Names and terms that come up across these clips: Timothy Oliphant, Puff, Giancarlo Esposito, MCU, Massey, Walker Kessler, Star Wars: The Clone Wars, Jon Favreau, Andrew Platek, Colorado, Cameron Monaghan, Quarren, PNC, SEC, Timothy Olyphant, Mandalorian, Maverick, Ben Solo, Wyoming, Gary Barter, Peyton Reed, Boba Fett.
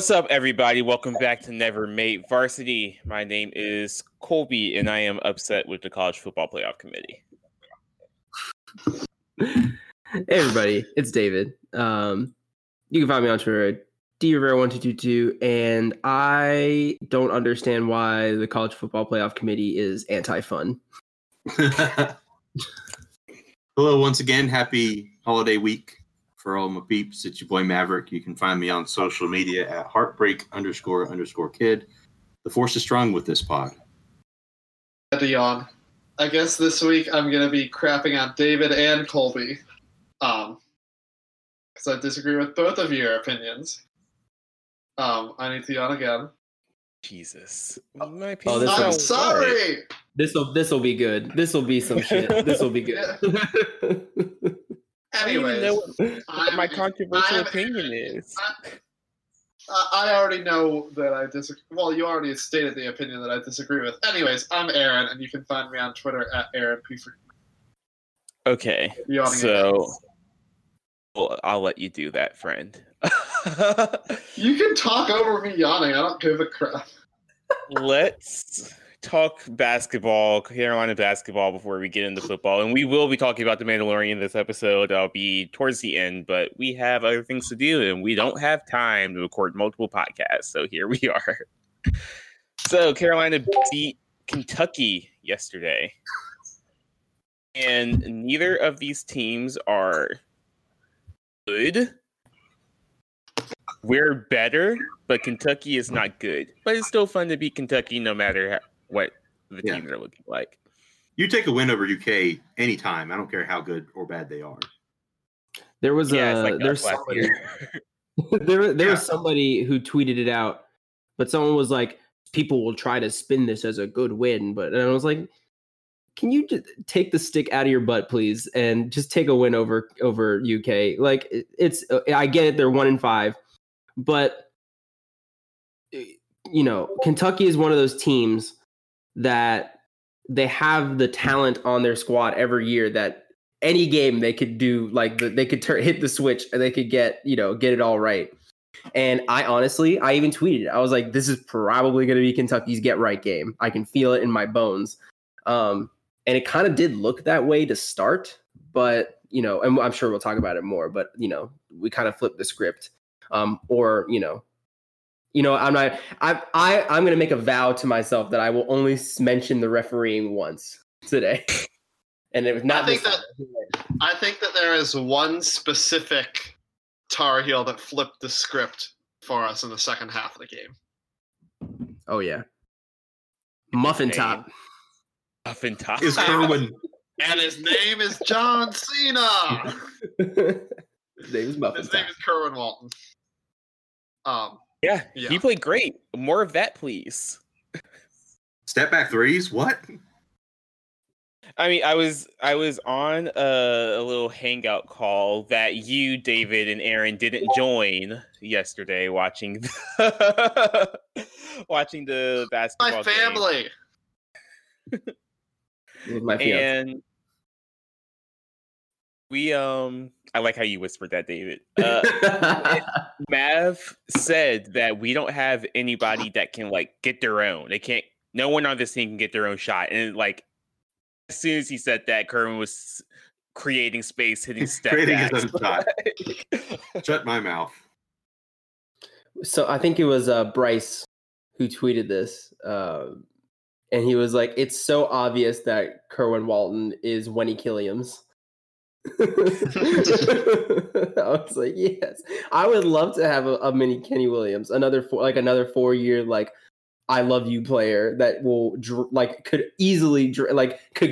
What's up, everybody? Welcome back to Never Made Varsity. My name is Colby, and I am upset with the College Football Playoff Committee. Hey, everybody, it's David. You can find me on Twitter, drivera1222, and I don't understand why the College Football Playoff Committee is anti-fun. Hello, once again. Happy holiday week. For all my peeps, it's your boy Maverick. You can find me on social media at heartbreak__kid. The force is strong with this pod. I had to yawn. I guess this week I'm going to be crapping on David and Colby. Because I disagree with both of your opinions. I need to yawn again. Jesus. I'm sorry! This'll be good. This'll be some shit. This'll be good. Yeah. Anyways, I know what my controversial opinion is. I already know that I disagree. Well, you already stated the opinion that I disagree with. Anyways, I'm Aaron, and you can find me on Twitter at Aaron Pfeiffer. Okay, so well, I'll let you do that, friend. You can talk over me yawning. I don't give a crap. Let's talk basketball, Carolina basketball, before we get into football. And we will be talking about The Mandalorian this episode. I'll be towards the end, but we have other things to do, and we don't have time to record multiple podcasts. So here we are. So Carolina beat Kentucky yesterday. And neither of these teams are good. We're better, but Kentucky is not good. But it's still fun to beat Kentucky no matter what the team they're looking like. You take a win over UK anytime. I don't care how good or bad they are. There was was somebody who tweeted it out, but someone was like, people will try to spin this as a good win. But and I was like, can you just take the stick out of your butt, please, and just take a win over UK? Like, it's, I get it. They're 1-5, but you know, Kentucky is one of those teams that they have the talent on their squad every year that any game they could do, like they could hit the switch and they could get it all right. And I honestly, I even tweeted, I was like, this is probably going to be Kentucky's get right game. I can feel it in my bones. And it kind of did look that way to start, but you know, and I'm sure we'll talk about it more, but you know, we kind of flipped the script, or, you know, I'm going to make a vow to myself that I will only mention the refereeing once today. And it was not, I think that there is one specific Tar Heel that flipped the script for us in the second half of the game. Oh yeah. Muffin Top is Kerwin. And his name is John Cena. His name is Kerwin Walton. Yeah, he played great. More of that, please. Step back threes? What? I mean, I was on a little hangout call that you, David, and Aaron didn't join yesterday, watching the basketball. My family. Game. With my fiance. And we I like how you whispered that, David. Mav said that we don't have anybody that can like get their own. No one on this team can get their own shot. And like as soon as he said that, Kerwin was creating space, hitting step backs. His own shot. Shut my mouth. So I think it was Bryce who tweeted this. And he was like, it's so obvious that Kerwin Walton is Wenny Killiams. I was like, yes, I would love to have a mini Kenny Williams, another 4-year like I love you player that will could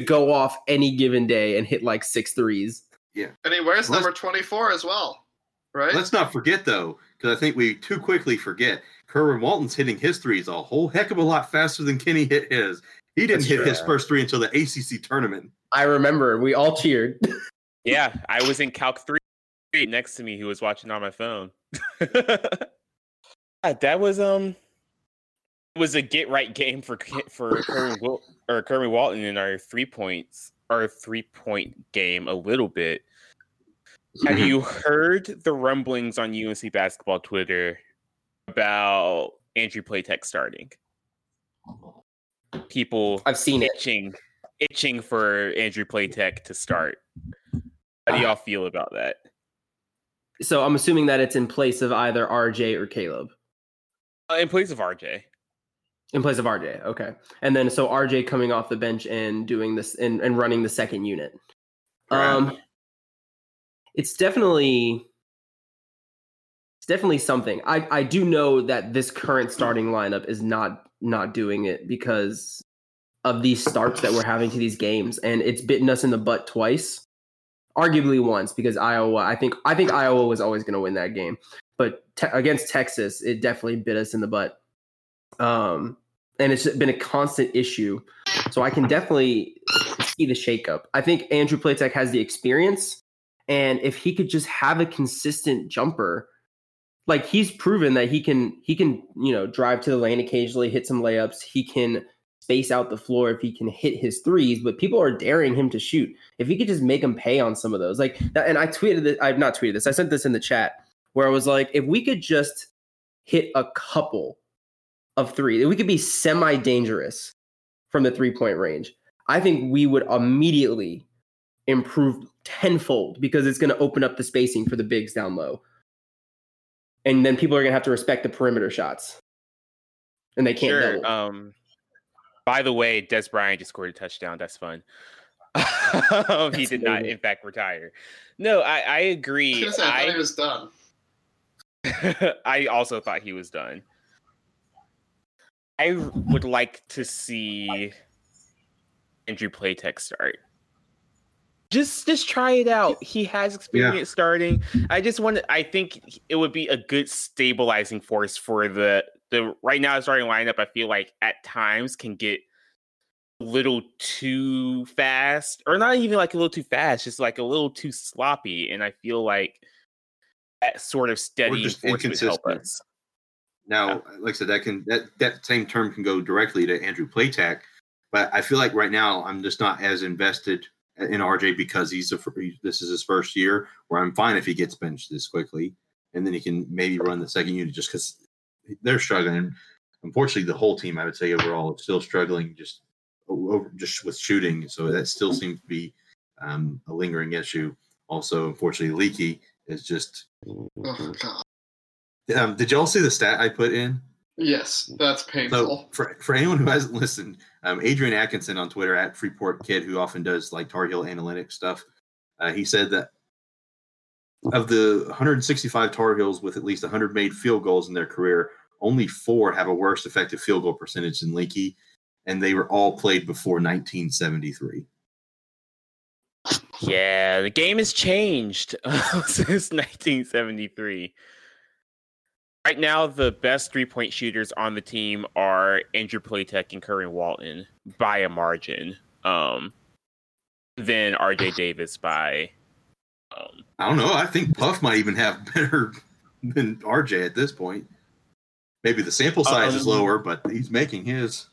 go off any given day and hit like 6 threes. Yeah, and he wears number 24 as well, right? Let's not forget though, because I think we too quickly forget Kerwin Walton's hitting his threes a whole heck of a lot faster than Kenny hit his. He didn't hit his first three until the ACC tournament. I remember we all cheered. Yeah, I was in Calc 3 next to me who was watching on my phone. That was it was a get right game for Kerwin Walton in our 3-point game a little bit. Have you heard the rumblings on UNC basketball Twitter about Andrew Platek starting. People I've seen itching for Andrew Platek to start. How do y'all feel about that? So I'm assuming that it's in place of either RJ or Caleb. In place of RJ. In place of RJ, okay. And then so RJ coming off the bench and doing this and running the second unit. It's definitely something. I do know that this current starting lineup is not doing it because of these starts that we're having to these games, and it's bitten us in the butt twice. Arguably once, because Iowa, I think Iowa was always going to win that game, but against Texas, it definitely bit us in the butt. And it's been a constant issue. So I can definitely see the shakeup. I think Andrew Platek has the experience, and if he could just have a consistent jumper, like he's proven that he can, you know, drive to the lane occasionally, hit some layups. He can space out the floor if he can hit his threes, but people are daring him to shoot. If he could just make them pay on some of those, like, and I tweeted this, I've not tweeted this. I sent this in the chat where I was like, if we could just hit a couple of three, we could be semi-dangerous from the 3-point range. I think we would immediately improve tenfold because it's going to open up the spacing for the bigs down low. And then people are going to have to respect the perimeter shots, and they can't. Sure. By the way, Des Bryant just scored a touchdown. That's fun. He did not, in fact, retire. No, I agree. I thought he was done. I also thought he was done. I would like to see Andrew Platek start. Just try it out. He has experience starting. I think it would be a good stabilizing force for the right now starting lineup. I feel like at times can get a little too fast, or not even like a little too fast, just like a little too sloppy. And I feel like that sort of steady force would help us. Now, like I said, that same term can go directly to Andrew Platek, but I feel like right now I'm just not as invested in RJ because this is his first year. Where I'm fine if he gets benched this quickly, and then he can maybe run the second unit just because they're struggling. Unfortunately, the whole team, I would say overall, is still struggling just with shooting. So that still seems to be a lingering issue. Also, unfortunately, Leaky is just. Oh, God. Did y'all see the stat I put in? Yes, that's painful. So for anyone who hasn't listened, Adrian Atkinson on Twitter at Freeport Kid, who often does like Tar Heel analytics stuff, he said that of the 165 Tar Heels with at least 100 made field goals in their career, only 4 have a worse effective field goal percentage than Leakey, and they were all played before 1973. Yeah, the game has changed since 1973. Right now, the best 3-point shooters on the team are Andrew Platek and Kerwin Walton by a margin. Then RJ Davis by. I don't know. I think Puff might even have better than RJ at this point. Maybe the sample size is lower, but he's making his.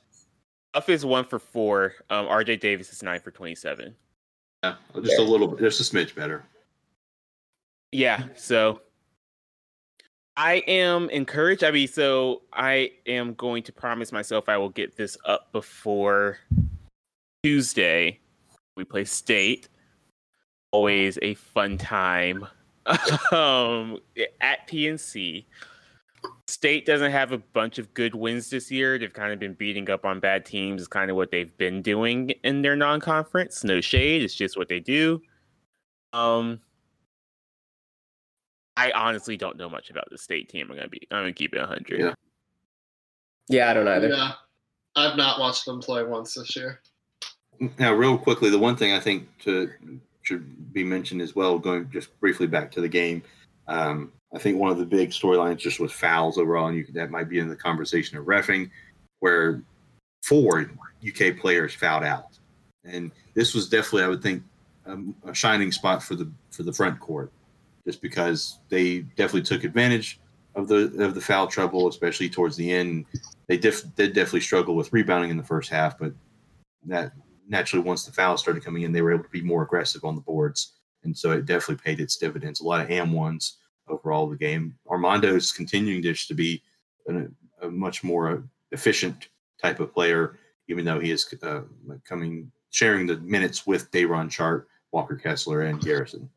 Puff is 1 for 4. RJ Davis is 9 for 27. Yeah, just a little bit. Just a smidge better. Yeah. So. I am encouraged. I mean, so I am going to promise myself I will get this up before Tuesday. We play State. Always a fun time at PNC. State doesn't have a bunch of good wins this year. They've kind of been beating up on bad teams. It's kind of what they've been doing in their non-conference. No shade. It's just what they do. I honestly don't know much about the State team. I'm gonna keep it 100. Yeah, I don't either. Yeah, I've not watched them play once this year. Now, real quickly, the one thing I think should be mentioned as well, going just briefly back to the game. I think one of the big storylines just was fouls overall, and that might be in the conversation of reffing, where 4 UK players fouled out, and this was definitely, I would think, a shining spot for the front court. Just because they definitely took advantage of the foul trouble, especially towards the end. They did definitely struggle with rebounding in the first half, but that naturally, once the fouls started coming in, they were able to be more aggressive on the boards, and so it definitely paid its dividends. A lot of and ones overall the game. Armando's continuing to be a much more efficient type of player, even though he is sharing the minutes with Dayron Chart, Walker Kessler, and Garrison.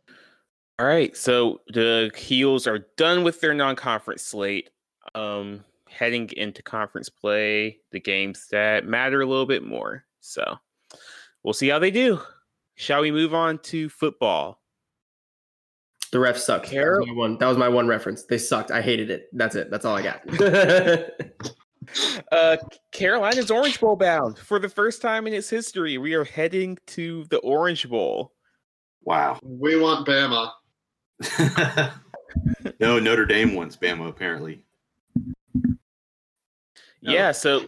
All right, so the Heels are done with their non-conference slate. Heading into conference play, the games that matter a little bit more. So we'll see how they do. Shall we move on to football? The refs sucked. That was my one reference. They sucked. I hated it. That's it. That's all I got. Carolina's Orange Bowl bound. For the first time in its history, we are heading to the Orange Bowl. Wow. We want Bama. No, Notre Dame wants Bama, apparently. No. Yeah, so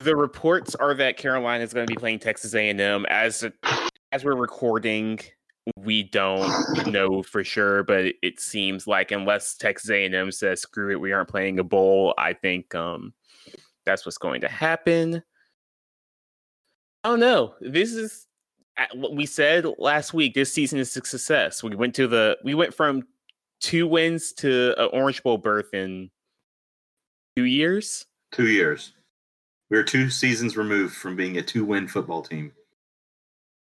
the reports are that Carolina is going to be playing Texas A&M. As we're recording, we don't know for sure, but it seems like unless Texas A&M says, screw it, we aren't playing a bowl, I think that's what's going to happen. I don't know. This is what we said last week. This season is a success. We went from 2 wins to an Orange Bowl berth in 2 years. 2 years. We are 2 seasons removed from being a 2-win football team.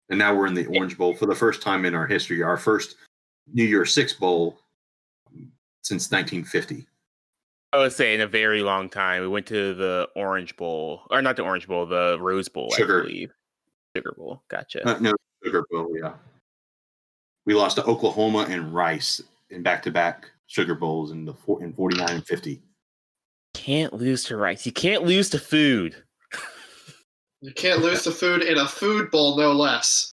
And now we're in the Orange Bowl for the first time in our history. Our first New Year's Six Bowl since 1950. I would say in a very long time. We went to the Orange Bowl. Or not the Orange Bowl, the Rose Bowl, I believe. Sugar Bowl. Gotcha. No, Sugar Bowl, yeah. We lost to Oklahoma and Rice in back-to-back Sugar Bowls in 49 and 50. Can't lose to Rice. You can't lose to food. You can't lose to food in a food bowl, no less.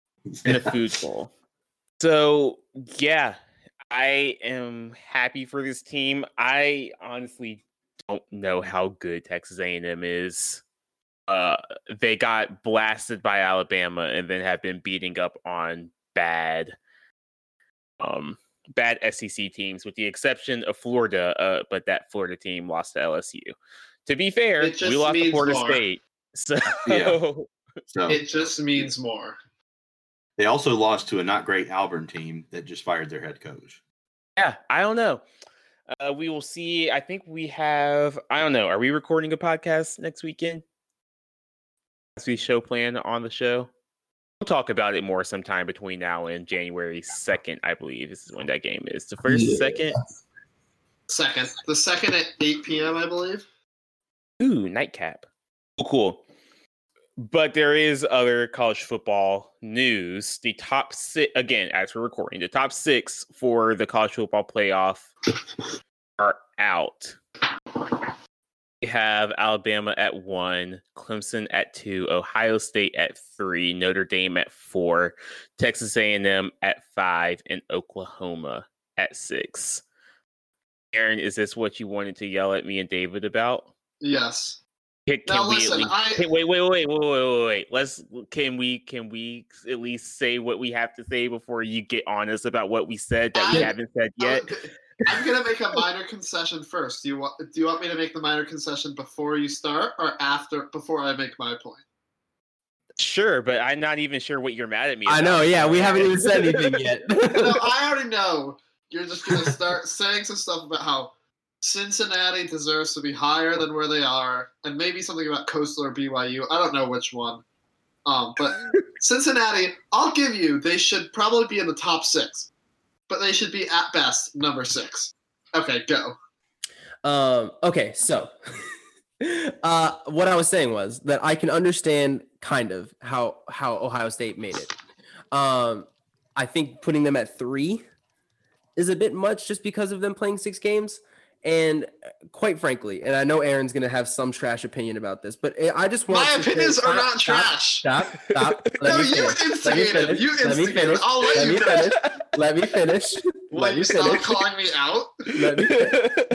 In a food bowl. So, yeah, I am happy for this team. I honestly don't know how good Texas A&M is. They got blasted by Alabama and then have been beating up on bad SEC teams, with the exception of Florida, but that Florida team lost to LSU. To be fair, we lost to Florida State. So. Yeah. So it just means more. They also lost to a not great Auburn team that just fired their head coach. Yeah, I don't know. We will see. I think we have, I don't know. Are we recording a podcast next weekend? As we show plan on the show. We'll talk about it more sometime between now and January 2nd, I believe. This is when that game is. The first, yeah. Second. The second at 8 p.m., I believe. Ooh, nightcap. Oh, cool. But there is other college football news. The top six, again, as we're recording, the top 6 for the college football playoff are out. We have Alabama at 1, Clemson at 2, Ohio State at 3, Notre Dame at 4, Texas A&M at 5, and Oklahoma at 6. Aaron, is this what you wanted to yell at me and David about? Yes. Wait. Can we at least say what we have to say before you get on us about what we said that we haven't said yet? I'm gonna make a minor concession first. Do you want me to make the minor concession before you start or after? Before I make my point. Sure, but I'm not even sure what you're mad at me about. I know. Yeah, we haven't even said anything yet. No, I already know. You're just gonna start saying some stuff about how Cincinnati deserves to be higher than where they are, and maybe something about Coastal or BYU. I don't know which one. But Cincinnati, I'll give you. They should probably be in the top 6. But they should be at best number 6. Okay, go. Okay, so what I was saying was that I can understand kind of how Ohio State made it. I think putting them at 3 is a bit much just because of them playing 6 games. And quite frankly, and I know Aaron's going to have some trash opinion about this, but I just want my opinions are not trash. Stop. No, you instigated. You instigated. I'll let you finish. Let me finish. Let me finish. Stop calling me out.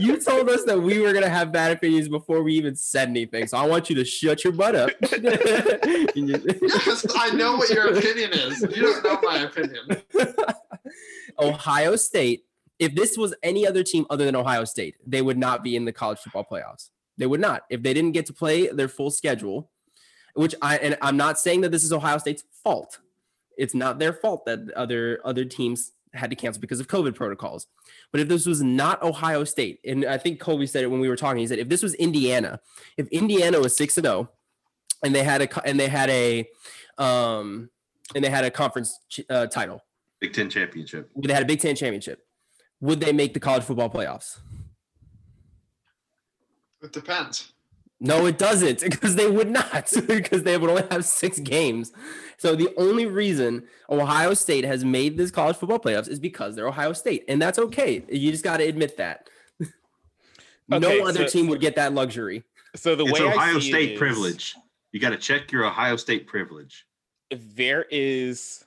You told us that we were going to have bad opinions before we even said anything, so I want you to shut your butt up. Yes, I know what your opinion is. You don't know my opinion. Ohio State. If this was any other team other than Ohio State, they would not be in the college football playoffs. They would not. If they didn't get to play their full schedule, which I'm not saying that this is Ohio State's fault. It's not their fault that other teams had to cancel because of COVID protocols. But if this was not Ohio State, and I think Colby said it when we were talking, he said if this was Indiana, if Indiana was 6-0 and they had a conference title, Big Ten championship, they had a Big Ten championship, would they make the college football playoffs? It depends. No, it doesn't, because they would not, because they would only have 6 games. So the only reason Ohio State has made this college football playoffs is because they're Ohio State, and that's okay. You just got to admit that. Okay, no other team would get that luxury. So the way Ohio State privilege. You got to check your Ohio State privilege. There is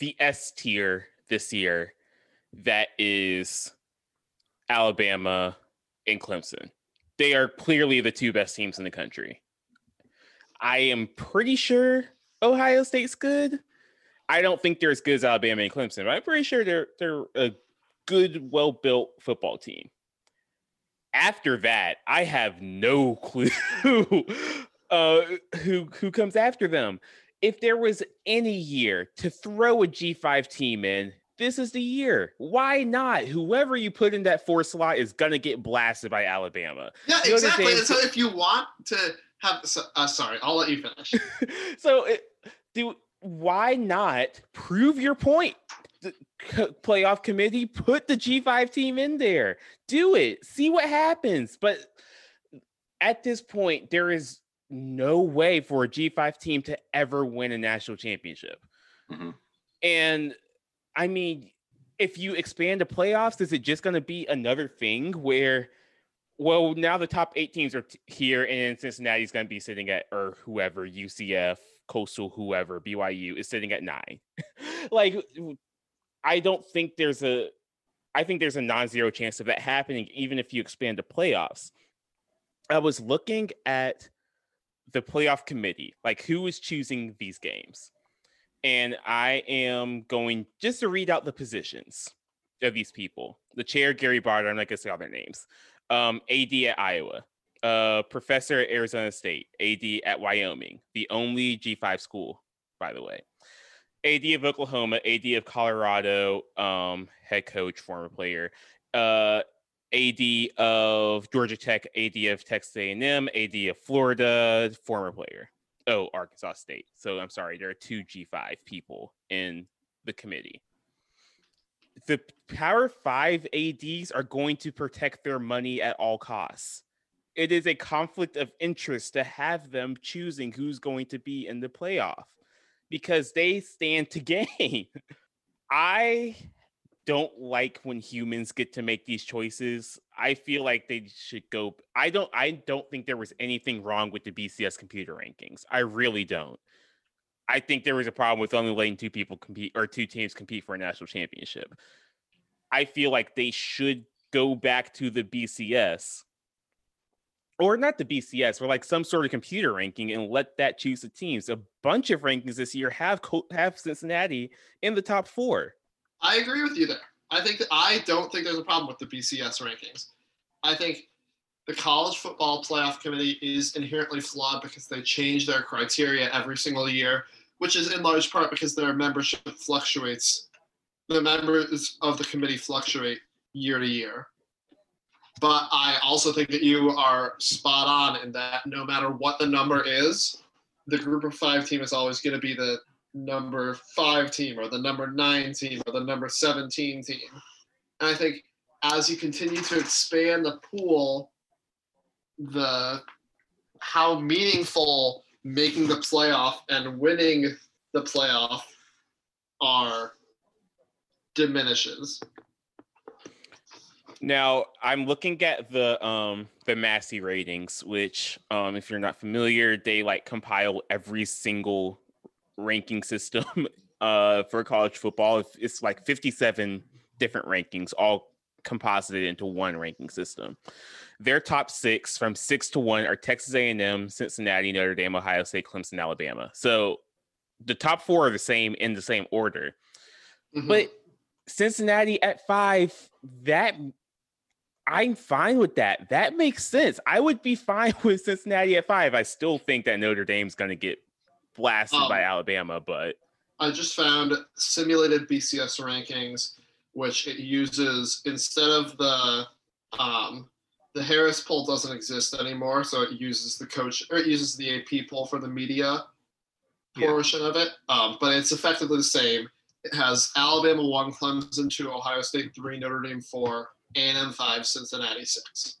the S tier this year that is Alabama and Clemson. They are clearly the 2 best teams in the country. I am pretty sure Ohio State's good. I don't think they're as good as Alabama and Clemson, but I'm pretty sure they're a good, well-built football team. After that, I have no clue who comes after them. If there was any year to throw a G5 team in, this is the year. Why not? Whoever you put in that 4 slot is going to get blasted by Alabama. Yeah, you know exactly. So if you want to have sorry, I'll let you finish. So why not prove your point? The playoff committee, put the G5 team in there. Do it. See what happens. But at this point, there is no way for a G5 team to ever win a national championship. Mm-hmm. And I mean, if you expand the playoffs, is it just going to be another thing where, well, now the top 8 teams are here and Cincinnati's going to be sitting at, or whoever, UCF, Coastal, whoever, BYU is sitting at 9. Like, I think there's a non-zero chance of that happening, even if you expand the playoffs. I was looking at the playoff committee, like who is choosing these games. And I am going just to read out the positions of these people. The chair, Gary Barter, I'm not going to say all their names. AD at Iowa. Professor at Arizona State. AD at Wyoming. The only G5 school, by the way. AD of Oklahoma. AD of Colorado. Head coach, former player. AD of Georgia Tech. AD of Texas A&M. AD of Florida. Former player. Oh, Arkansas State. So I'm sorry, there are 2 G5 people in the committee. The Power 5 ADs are going to protect their money at all costs. It is a conflict of interest to have them choosing who's going to be in the playoff because they stand to gain. I don't like when humans get to make these choices. I feel like they should go. I don't think there was anything wrong with the BCS computer rankings. I really don't. I think there was a problem with only letting 2 people compete or 2 teams compete for a national championship. I feel like they should go back to the BCS, or not the BCS, or like some sort of computer ranking and let that choose the teams. A bunch of rankings this year have Cincinnati in the top 4. I agree with you there. I don't think there's a problem with the BCS rankings. I think the college football playoff committee is inherently flawed because they change their criteria every single year, which is in large part because their membership fluctuates. The members of the committee fluctuate year to year. But I also think that you are spot on in that no matter what the number is, the group of 5 team is always going to be the number 5 team or the number 9 team or the number 17 team. And I think as you continue to expand the pool, how meaningful making the playoff and winning the playoff are diminishes. Now I'm looking at the Massey ratings, which if you're not familiar, they like compile every single ranking system for college football. It's like 57 different rankings, all composited into one ranking system. Their top 6 from 6 to 1 are Texas A&M, Cincinnati, Notre Dame, Ohio State, Clemson, Alabama. So the top 4 are the same in the same order. Mm-hmm. But Cincinnati at 5, that I'm fine with that. That makes sense. I would be fine with Cincinnati at 5. I still think that Notre Dame's going to get blasted by Alabama, but I just found simulated BCS rankings which it uses instead of the Harris poll doesn't exist anymore, so it uses the coach or it uses the AP poll for the media portion of it. But it's effectively the same. It has Alabama 1, Clemson 2, Ohio State 3, Notre Dame 4, A&M 5, Cincinnati 6.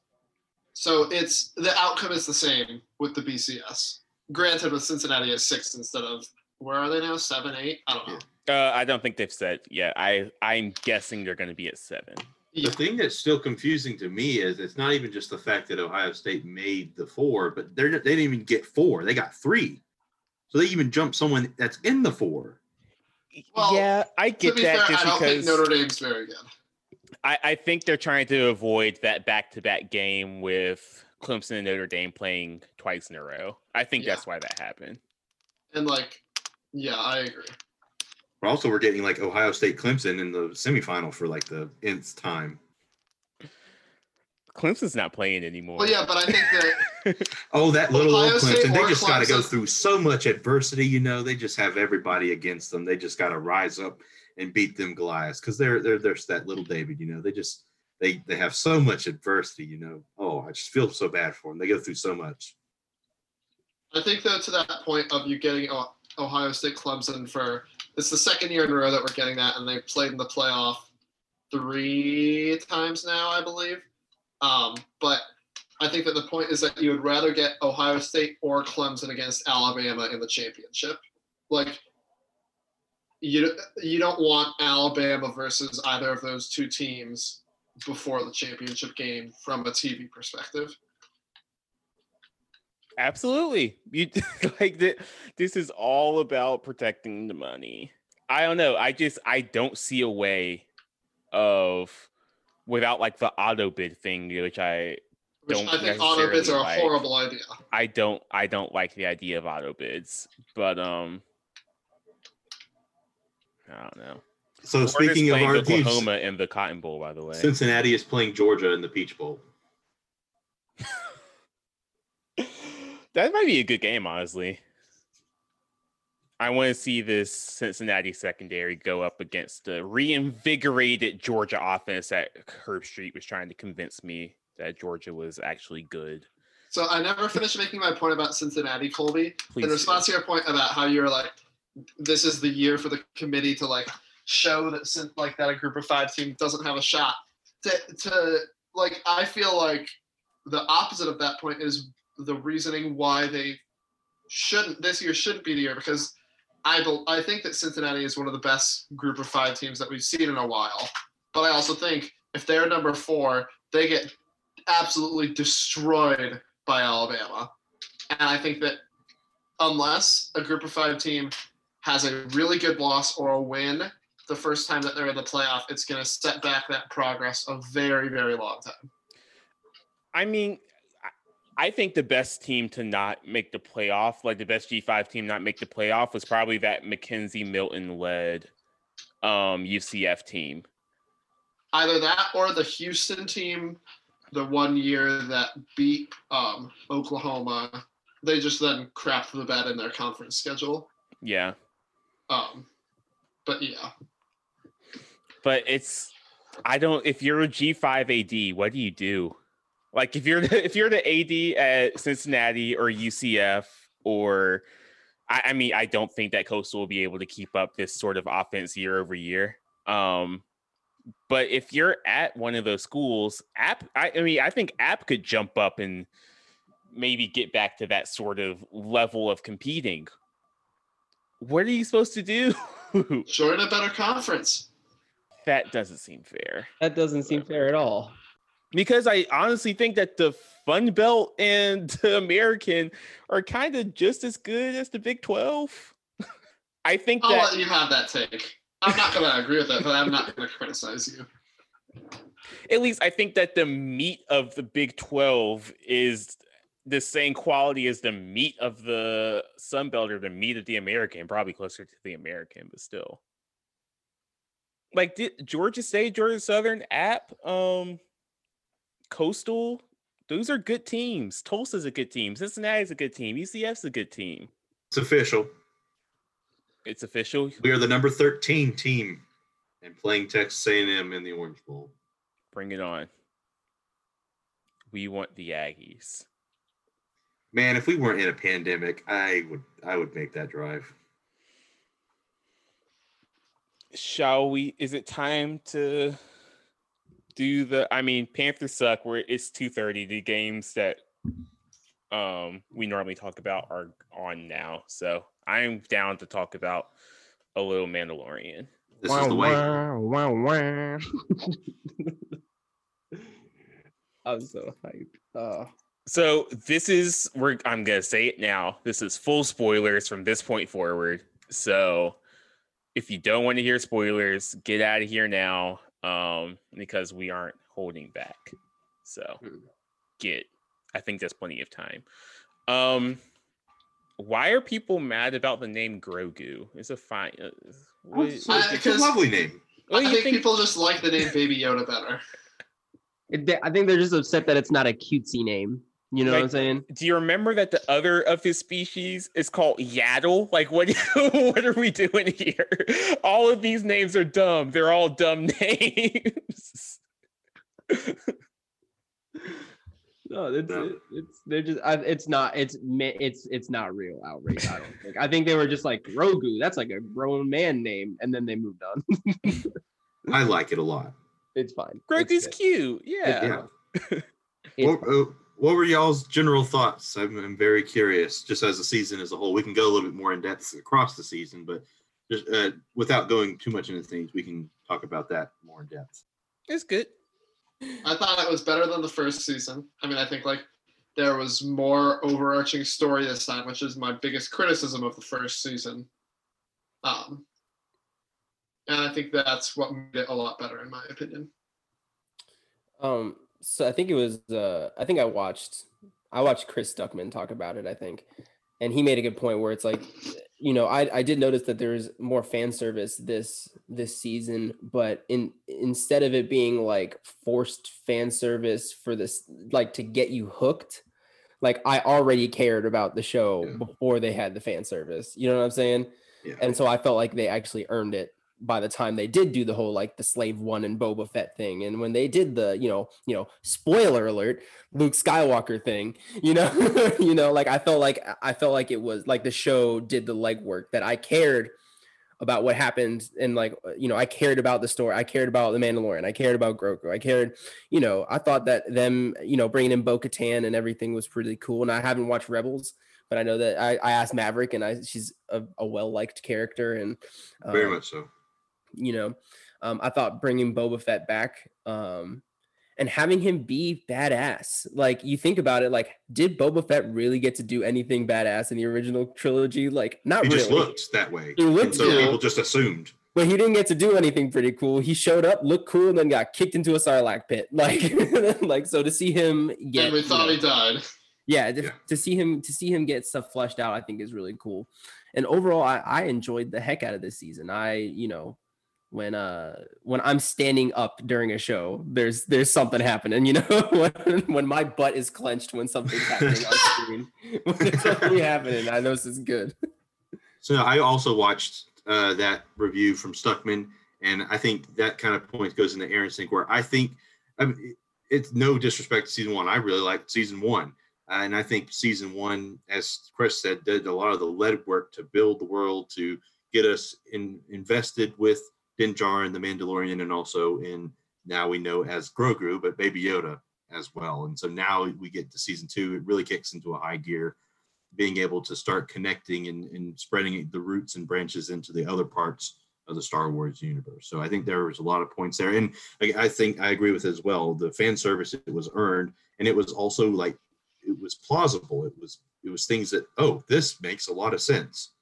So it's the outcome is the same with the BCS. Granted, with Cincinnati at 6 instead of where are they now? 7, 8? I don't know. I don't think they've said yet. I'm guessing they're going to be at 7. The thing that's still confusing to me is it's not even just the fact that Ohio State made the 4, but they didn't even get 4. They got 3. So they even jumped someone that's in the 4. Well, yeah, I get that. Fair, just I don't think Notre Dame's very good. I think they're trying to avoid that back-to-back game with Clemson and Notre Dame playing twice in a row. I think that's why that happened. And, I agree. But also, we're getting, Ohio State Clemson in the semifinal for, the nth time. Clemson's not playing anymore. Well, yeah, but I think that... that little Ohio old Clemson. They just got to go through so much adversity, They just have everybody against them. They just got to rise up and beat them Goliaths because they're that little David, They just they have so much adversity, Oh, I just feel so bad for them. They go through so much. I think, though, to that point of you getting Ohio State Clemson for... It's the second year in a row that we're getting that, and they played in the playoff 3 times now, I believe. But I think that the point is that you would rather get Ohio State or Clemson against Alabama in the championship. You don't want Alabama versus either of those two teams before the championship game from a TV perspective. Absolutely. This is all about protecting the money. I don't know. I don't see a way of without the auto bid thing, which I think auto bids are a horrible idea. I don't like the idea of auto bids, but I don't know. So speaking of our teams, Oklahoma in the Cotton Bowl, by the way. Cincinnati is playing Georgia in the Peach Bowl. That might be a good game, honestly. I want to see this Cincinnati secondary go up against the reinvigorated Georgia offense that Herb Street was trying to convince me that Georgia was actually good. So I never finished making my point about Cincinnati, Colby. Please in response to your point about how you're this is the year for the committee to show that that a group of 5 team doesn't have a shot. To I feel the opposite of that point is the reasoning why they shouldn't be the year, because I think that Cincinnati is one of the best group of 5 teams that we've seen in a while. But I also think if they're number 4, they get absolutely destroyed by Alabama. And I think that unless a group of 5 team has a really good loss or a win the first time that they're in the playoff, it's going to set back that progress a very, very long time. I mean, I think the best team to not make the playoff, the best G5 team not make the playoff, was probably that Mackenzie Milton-led UCF team. Either that or the Houston team, the one year that beat Oklahoma. They just then crapped the bed in their conference schedule. Yeah. But yeah. But it's, if you're a G5 AD, what do? If you're the AD at Cincinnati or UCF or I don't think that Coastal will be able to keep up this sort of offense year over year. But if you're at one of those schools, I think App could jump up and maybe get back to that sort of level of competing. What are you supposed to do? Join a better conference. That doesn't seem fair. That doesn't seem fair at all. Because I honestly think that the Fun Belt and the American are kind of just as good as the Big 12. I think I'll let you have that take. I'm not going to agree with that, but I'm not going to criticize you. At least I think that the meat of the Big 12 is the same quality as the meat of the Sun Belt or the meat of the American, probably closer to the American, but still. Did Georgia State, Georgia Southern, App, Coastal, those are good teams. Tulsa's a good team. Cincinnati's a good team. UCF's a good team. It's official. We are the number 13 team. and playing Texas A&M in the Orange Bowl. Bring it on. We want the Aggies. Man, if we weren't in a pandemic, I would make that drive. Shall we? Is it time to do the? I mean, Panthers suck. Where it's 2:30. The games that we normally talk about are on now. So I'm down to talk about a little Mandalorian. This is the way. I'm so hyped. So this is where I'm gonna say it now. This is full spoilers from this point forward. So if you don't want to hear spoilers, get out of here now, because we aren't holding back. So I think that's plenty of time. Why are people mad about the name Grogu? It's a fine. It's a lovely name. I think people just like the name Baby Yoda better. I think they're just upset that it's not a cutesy name. You know, like, what I'm saying? Do you remember that the other of his species is called Yaddle? Like, what are we doing here? All of these names are dumb. They're all dumb names. It's not real outrage. I don't think. I think they were just like, Grogu, that's like a grown man name, and then they moved on. I like it a lot. It's fine. Grogu's cute. Yeah. What were y'all's general thoughts? I'm very curious, just as the season as a whole. We can go a little bit more in depth across the season, but just without going too much into things, we can talk about that more in depth. It's good. I thought it was better than the first season. I mean, I think like there was more overarching story this time, which is my biggest criticism of the first season. And I think that's what made it a lot better, in my opinion. So I think it was, I watched Chris Stuckman talk about it, I think. And he made a good point where it's like, you know, I did notice that there's more fan service this season, but instead of it being like forced fan service for this, like to get you hooked, like I already cared about the show before they had the fan service, you know what I'm saying? Yeah. And so I felt like they actually earned it by the time they did do the whole like the Slave One and Boba Fett thing, and when they did the you know spoiler alert Luke Skywalker thing, you know, you know, like I felt like it was like the show did the legwork that I cared about what happened, and like, you know, I cared about the story, I cared about the Mandalorian, I cared about Grogu, I cared, you know, I thought that them, you know, bringing in Bo-Katan and everything was pretty cool. And I haven't watched Rebels, but I know that I asked Maverick, and she's a well-liked character, and very much so. You know, I thought bringing Boba Fett back and having him be badass. Like, you think about it, like, did Boba Fett really get to do anything badass in the original trilogy? Like, not really. He just looked that way. People just assumed. But he didn't get to do anything pretty cool. He showed up, looked cool, and then got kicked into a Sarlacc pit. Like, like, so to see him get... And we thought he died. Yeah, to see him get stuff fleshed out, I think is really cool. And overall, I enjoyed the heck out of this season. When I'm standing up during a show, there's something happening, you know, when my butt is clenched, when something's happening on screen, when there's something happening, I know this is good. So I also watched that review from Stuckman, and I think that kind of point goes into Aaron's thing, where I mean, it's no disrespect to season one. I really liked season one. And I think season one, as Chris said, did a lot of the lead work to build the world, to get us invested with Din Djarin, the Mandalorian, and also in, now we know as Grogu, but Baby Yoda as well. And so now we get to season two, it really kicks into a high gear, being able to start connecting and spreading the roots and branches into the other parts of the Star Wars universe. So I think there was a lot of points there. And I think I agree with as well, the fan service, it was earned, and it was also like, it was plausible. It was things that, oh, this makes a lot of sense.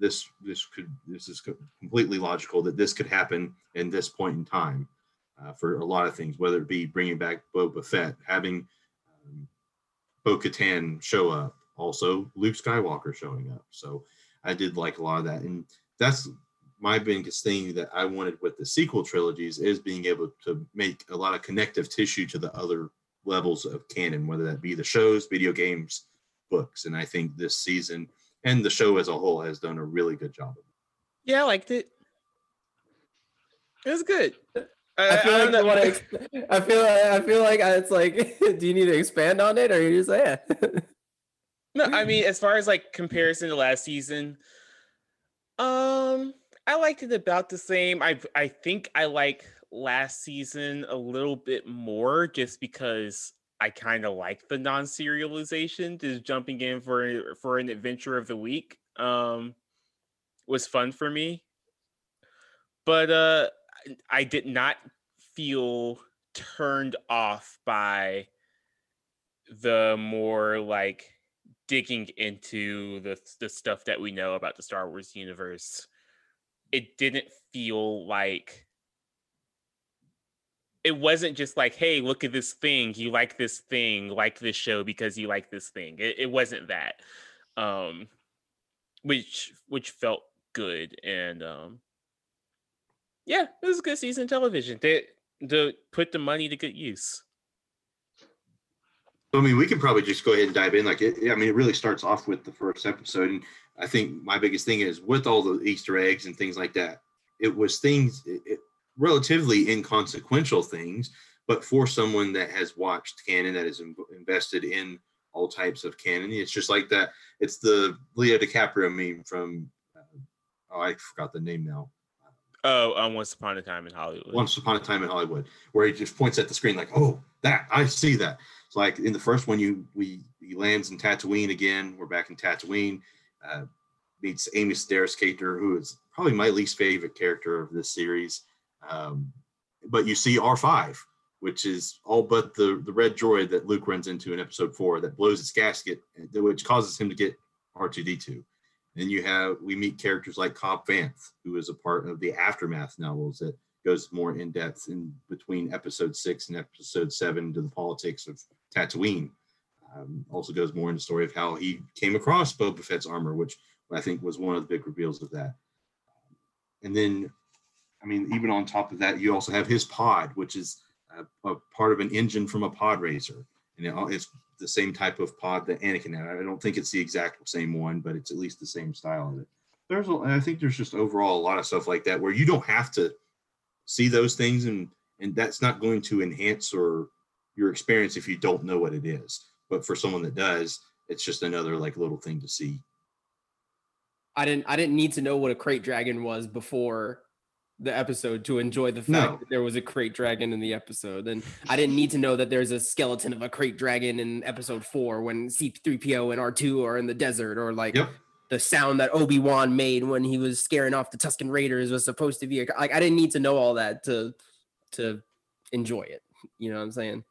This is completely logical that this could happen in this point in time for a lot of things, whether it be bringing back Boba Fett, having Bo-Katan show up, also Luke Skywalker showing up. So I did like a lot of that, and that's my biggest thing that I wanted with the sequel trilogies, is being able to make a lot of connective tissue to the other levels of canon, whether that be the shows, video games, books. And I think this season and the show as a whole has done a really good job of it. Yeah, I liked it. It was good. I feel like it's like, do you need to expand on it, or are you just like, yeah? No, I mean, as far as like comparison to last season, I liked it about the same. I think I like last season a little bit more just because I kind of like the non-serialization, just jumping in for an adventure of the week. Was fun for me. But I did not feel turned off by the more like digging into the stuff that we know about the Star Wars universe. It didn't feel like it wasn't just like, hey, look at this thing. You like this thing, like this show because you like this thing. It wasn't that. Which felt good. And yeah, it was a good season of television. They put the money to good use. I mean, we could probably just go ahead and dive in. Like, it really starts off with the first episode. And I think my biggest thing is with all the Easter eggs and things like that, it was things, relatively inconsequential things, but for someone that has watched canon, that is invested in all types of canon, it's just like that. It's the Leo DiCaprio meme from, I forgot the name now. Once Upon a Time in Hollywood. Once Upon a Time in Hollywood, where he just points at the screen like, oh, that, I see that. It's like in the first one, he lands in Tatooine again. We're back in Tatooine. Meets Amy Sedaris' character, who is probably my least favorite character of this series. But you see R5, which is all but the red droid that Luke runs into in episode 4 that blows its gasket, which causes him to get R2-D2. Then we meet characters like Cobb Vanth, who is a part of the Aftermath novels that goes more in depth in between episode 6 and episode 7 to the politics of Tatooine. Also goes more into the story of how he came across Boba Fett's armor, which I think was one of the big reveals of that. And then, I mean, even on top of that, you also have his pod, which is a part of an engine from a pod racer. You know, it's the same type of pod that Anakin had. I don't think it's the exact same one, but it's at least the same style of it. I think there's just overall a lot of stuff like that where you don't have to see those things, and that's not going to enhance your experience if you don't know what it is. But for someone that does, it's just another like little thing to see. I didn't need to know what a Krayt dragon was before the episode to enjoy the fact that there was a Krayt dragon in the episode. And I didn't need to know that there's a skeleton of a Krayt dragon in episode 4 when C-3PO and R2 are in the desert, or like the sound that Obi-Wan made when he was scaring off the Tusken Raiders was supposed to be like, I didn't need to know all that to enjoy it. You know what I'm saying?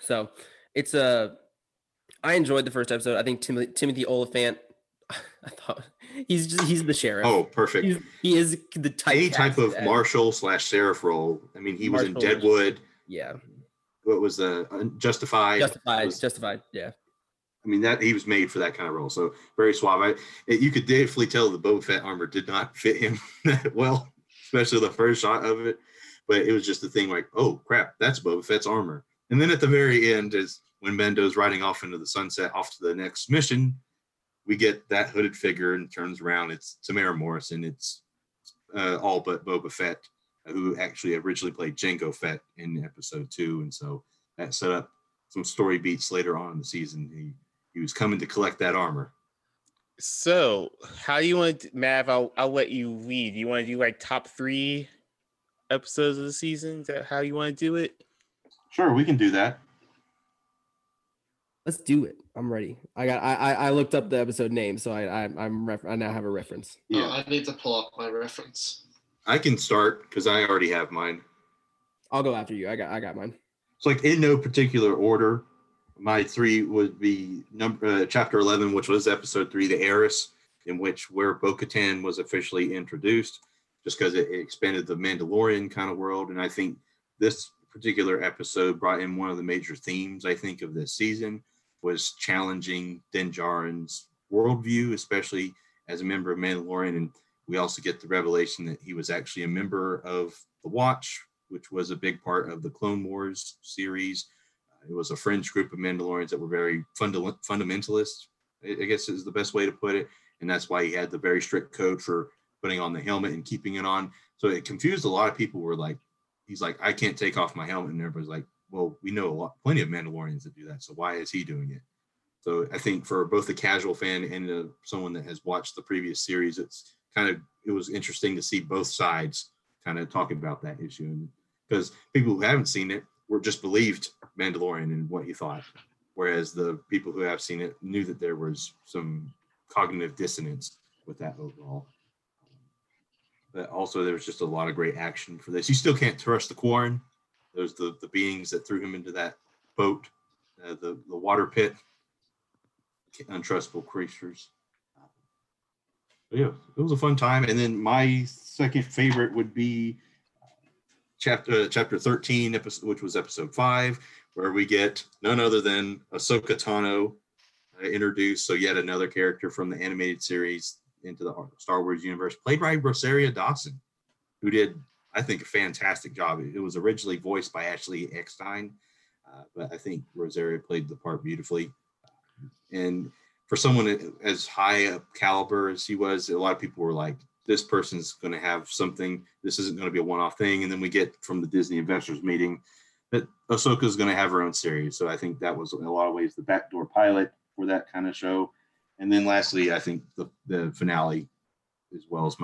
So it's I enjoyed the first episode. I think Timothy Oliphant, I thought he's the sheriff. Oh, perfect. He is the type. Any type of marshal / sheriff role. I mean, he was in Deadwood. Yeah. What was the Justified? Justified. Yeah. I mean, that he was made for that kind of role. So very suave. You could definitely tell the Boba Fett armor did not fit him that well, especially the first shot of it. But it was just the thing like, oh crap, that's Boba Fett's armor. And then at the very end is when Bendo's riding off into the sunset, off to the next mission. We get that hooded figure and turns around. It's Tamara Morrison. It's all but Boba Fett, who actually originally played Jango Fett in episode 2. And so that set up some story beats later on in the season. He was coming to collect that armor. So how do you want to, Mav, I'll let you lead. You want to do like top 3 episodes of the season? Is that how you want to do it? Sure, we can do that. Let's do it. I'm ready. I looked up the episode name, so I now have a reference. Yeah, I need to pull up my reference. I can start because I already have mine. I'll go after you. I got mine. It's like in no particular order. My 3 would be chapter 11, which was episode 3, the Heiress, in which where Bo-Katan was officially introduced, just because it expanded the Mandalorian kind of world, and I think this particular episode brought in one of the major themes I think of this season. Was challenging Din Djarin's worldview, especially as a member of Mandalorian. And we also get the revelation that he was actually a member of the Watch, which was a big part of the Clone Wars series. It was a fringe group of Mandalorians that were very fundamentalist, I guess is the best way to put it. And that's why he had the very strict code for putting on the helmet and keeping it on. So it confused a lot of people. Were like, he's like, I can't take off my helmet. And everybody's like, well, we know plenty of Mandalorians that do that. So why is he doing it? So I think for both a casual fan and someone that has watched the previous series, it was interesting to see both sides kind of talking about that issue. And because people who haven't seen it were just believed Mandalorian and what he thought, whereas the people who have seen it knew that there was some cognitive dissonance with that overall. But also there was just a lot of great action for this. You still can't trust the Quarren. There's the beings that threw him into that boat, the water pit, untrustable creatures. But yeah, it was a fun time. And then my second favorite would be chapter 13, which was episode 5, where we get none other than Ahsoka Tano introduced. So yet another character from the animated series into the Star Wars universe, played by Rosario Dawson, who did, I think, a fantastic job. It was originally voiced by Ashley Eckstein, but I think Rosario played the part beautifully. And for someone as high a caliber as he was, a lot of people were like, this person's going to have something. This isn't going to be a one-off thing. And then we get from the Disney investors meeting that Ahsoka is going to have her own series. So I think that was, in a lot of ways, the backdoor pilot for that kind of show. And then lastly, I think the finale, as well as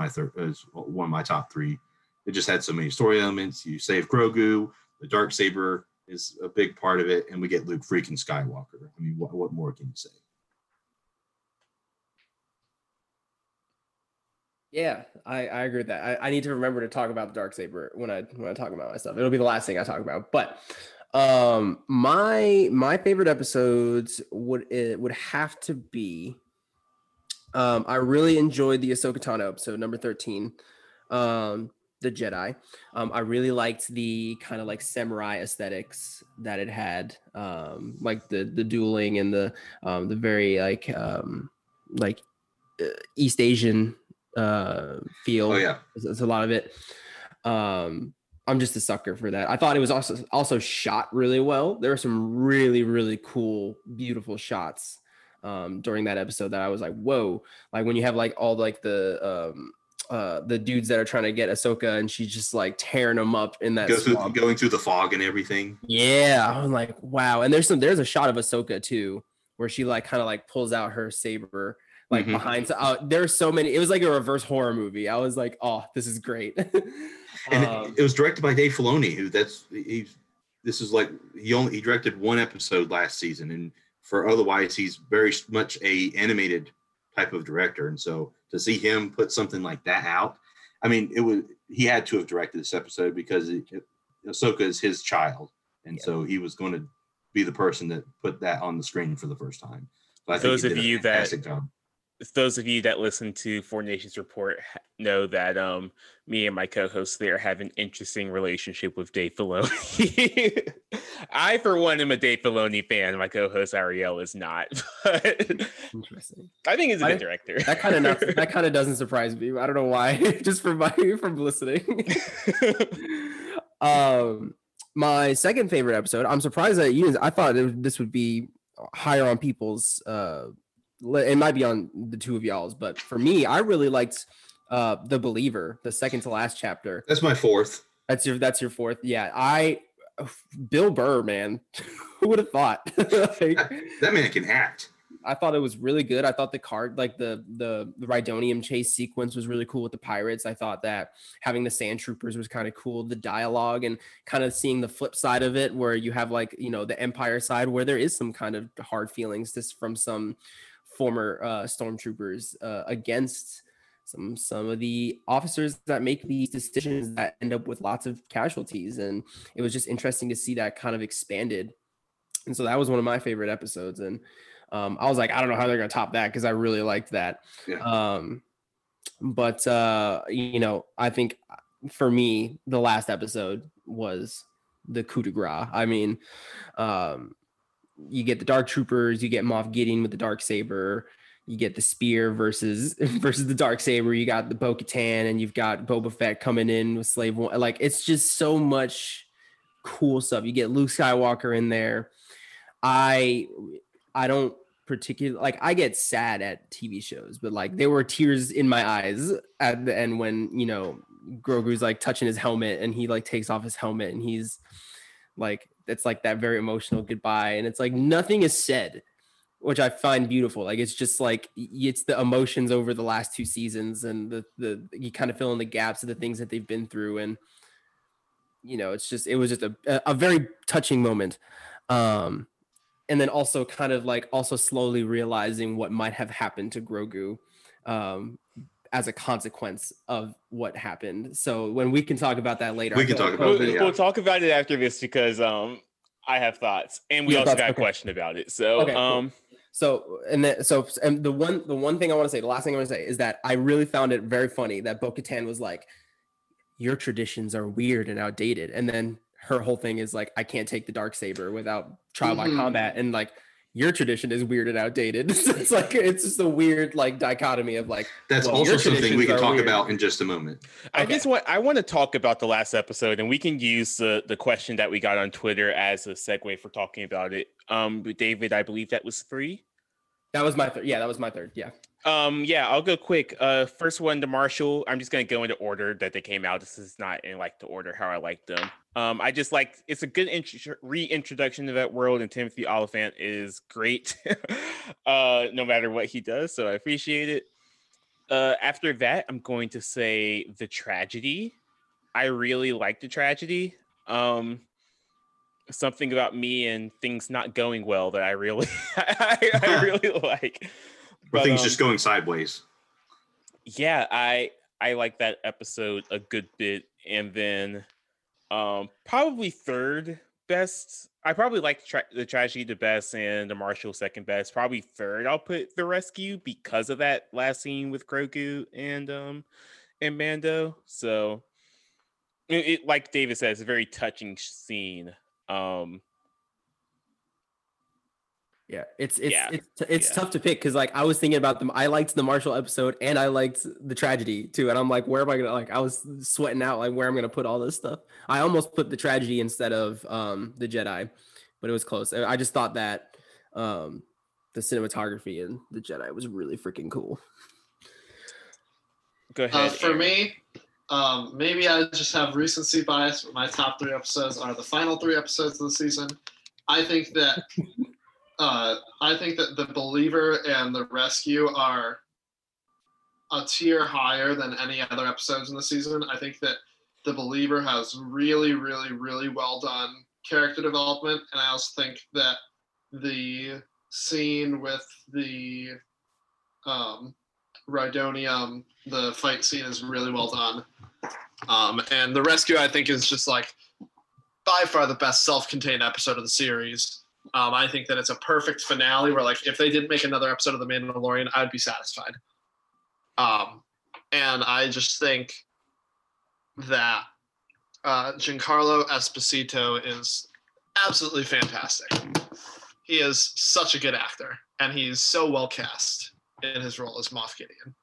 one of my top three. It just had so many story elements. You save Grogu, the Darksaber is a big part of it, and we get Luke freaking Skywalker. I mean, what more can you say? Yeah, I agree with that. I need to remember to talk about the Darksaber when I talk about my stuff. It'll be the last thing I talk about. But my favorite episodes would have to be. I really enjoyed the Ahsoka Tano episode number 13, The Jedi. I really liked the kind of like samurai aesthetics that it had, like the dueling and the very East Asian feel. Oh yeah, it's a lot of it. I'm just a sucker for that. I thought it was also shot really well. There were some really, really cool, beautiful shots during that episode that I was like, whoa! Like when you have like all like the dudes that are trying to get Ahsoka, and she's just like tearing them up in that going through the fog and everything. Yeah, I'm like, wow. And there's a shot of Ahsoka too, where she like kind of like pulls out her saber like mm-hmm. behind. There's so many. It was like a reverse horror movie. I was like, oh, this is great. And it was directed by Dave Filoni, who directed one episode last season, and for otherwise he's very much a animated type of director, and so to see him put something like that out, I mean, he had to have directed this episode because Ahsoka is his child, and so he was going to be the person that put that on the screen for the first time. So I think those of you that listen to Four Nations Report know that me and my co-hosts there have an interesting relationship with Dave Filoni. I, for one, am a Dave Filoni fan. My co-host Ariel is not. But interesting. I think he's a good director. That kind of doesn't surprise me. I don't know why. Just from listening. My second favorite episode. I'm surprised that I thought this would be higher on people's. It might be on the two of y'all's, but for me, I really liked The Believer, the second to last chapter. That's my fourth. That's your fourth. Yeah, Bill Burr, man, who would have thought? That man can act. I thought it was really good. I thought the card, like the Rhydonium chase sequence, was really cool with the pirates. I thought that having the sand troopers was kind of cool. The dialogue and kind of seeing the flip side of it, where you have like the Empire side, where there is some kind of hard feelings just from some former stormtroopers against some of the officers that make these decisions that end up with lots of casualties. And it was just interesting to see that kind of expanded. And so that was one of my favorite episodes. And I was like, I don't know how they're going to top that, because I really liked that. Yeah. I think for me, the last episode was the coup de grace. I mean, you get the Dark Troopers, you get Moff Gideon with the Darksaber, you get the spear versus the Darksaber, you got the Bo-Katan, and you've got Boba Fett coming in with Slave One. Like, it's just so much cool stuff. You get Luke Skywalker in there. I don't particular, like, I get sad at TV shows, but like there were tears in my eyes at the end when, you know, Grogu's like touching his helmet and he like takes off his helmet and he's like, it's like that very emotional goodbye. And it's like nothing is said, which I find beautiful. Like, it's just like, it's the emotions over the last two seasons and the you kind of fill in the gaps of the things that they've been through. And, you know, it's just, it was just a very touching moment. And then also kind of like also slowly realizing what might have happened to Grogu as a consequence of what happened. So when we can talk about that later. We can talk about it. Yeah. We'll talk about it after this because I have thoughts and we also got a question about it. So, okay, cool. So the one thing I want to say, the last thing I want to say is that I really found it very funny that Bo-Katan was like, your traditions are weird and outdated. And then her whole thing is like, I can't take the Darksaber without trial by combat. And like, your tradition is weird and outdated. It's like, it's just a weird like dichotomy of like, that's also something we can talk about in just a moment. Okay. I want to talk about the last episode, and we can use the question that we got on Twitter as a segue for talking about it. David, I believe that was 3. That was my third. Yeah, that was my third. Yeah. Yeah, I'll go quick. First one to Marshall. I'm just gonna go into order that they came out. This is not in like the order how I like them. I just like, it's a good reintroduction to that world, and Timothy Olyphant is great, no matter what he does. So I appreciate it. After that, I'm going to say the tragedy. I really like the tragedy. Something about me and things not going well that I really, I really like. But, things just going sideways. Yeah, I like that episode a good bit. And then probably third best. I probably like the tragedy the best and the Marshall second best. Probably third, I'll put the rescue because of that last scene with Grogu and Mando. So it like David says, a very touching scene. Yeah, it's tough to pick because like I was thinking about them. I liked the Marshall episode and I liked the tragedy too. And I'm like, where am I gonna like? I was sweating out like where I'm gonna put all this stuff. I almost put the tragedy instead of the Jedi, but it was close. I just thought that the cinematography in the Jedi was really freaking cool. Go ahead. For me, maybe I just have recency bias, but my top 3 episodes are the final 3 episodes of the season. I think that The Believer and The Rescue are a tier higher than any other episodes in the season. I think that The Believer has really, really, really well done character development. And I also think that the scene with the Rhydonium, the fight scene, is really well done. And The Rescue, I think, is just like by far the best self-contained episode of the series. I think that it's a perfect finale where, like, if they didn't make another episode of The Mandalorian, I'd be satisfied. And I just think that Giancarlo Esposito is absolutely fantastic. He is such a good actor, and he's so well cast in his role as Moff Gideon.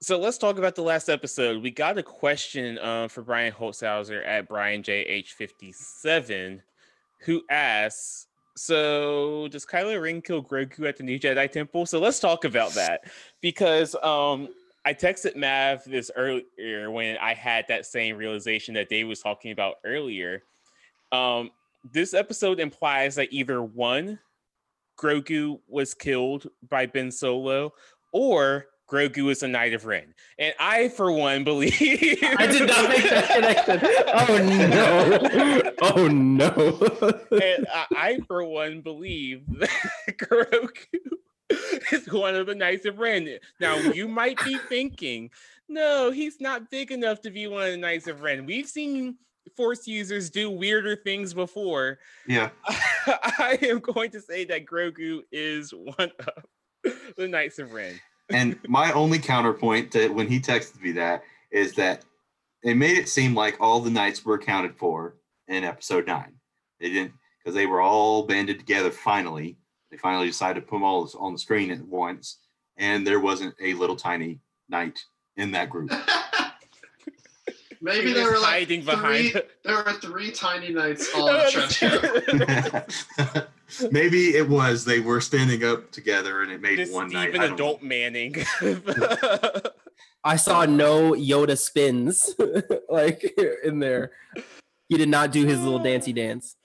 So let's talk about the last episode. We got a question for Brian Holzhauser at BrianJH57. Who asks, so does Kylo Ren kill Grogu at the New Jedi Temple? So let's talk about that, because I texted Mav this earlier when I had that same realization that Dave was talking about earlier. This episode implies that either 1, Grogu was killed by Ben Solo, or Grogu is a Knight of Ren. And I, for one, believe... I did not make that connection. Oh, no. And I, for one, believe that Grogu is one of the Knights of Ren. Now, you might be thinking, no, he's not big enough to be one of the Knights of Ren. We've seen Force users do weirder things before. Yeah. I am going to say that Grogu is one of the Knights of Ren. And my only counterpoint to when he texted me that is that they made it seem like all the knights were accounted for in episode 9. They didn't, because they were all banded together finally. They finally decided to put them all on the screen at once, and there wasn't a little tiny knight in that group. Maybe there were like hiding behind. There were 3 tiny knights all in the trench coat. Maybe it was they were standing up together and it made this one night. Even adult Manning. I saw no Yoda spins like in there. He did not do his little dancey dance.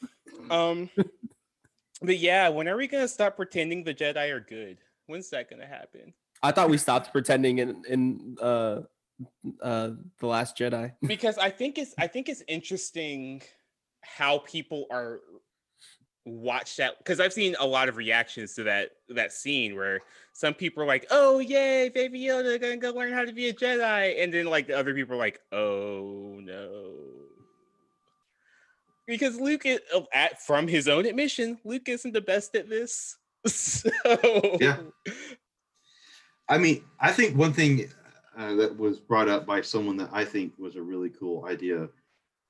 But yeah, when are we gonna stop pretending the Jedi are good? When's that gonna happen? I thought we stopped pretending in The Last Jedi. Because I think it's interesting how people are watch that, because I've seen a lot of reactions to that scene where some people are like, "Oh yay, baby Yoda gonna go learn how to be a Jedi," and then like the other people are like, "Oh no." Because Luke is, from his own admission, Luke isn't the best at this. So yeah. I mean, I think one thing that was brought up by someone that I think was a really cool idea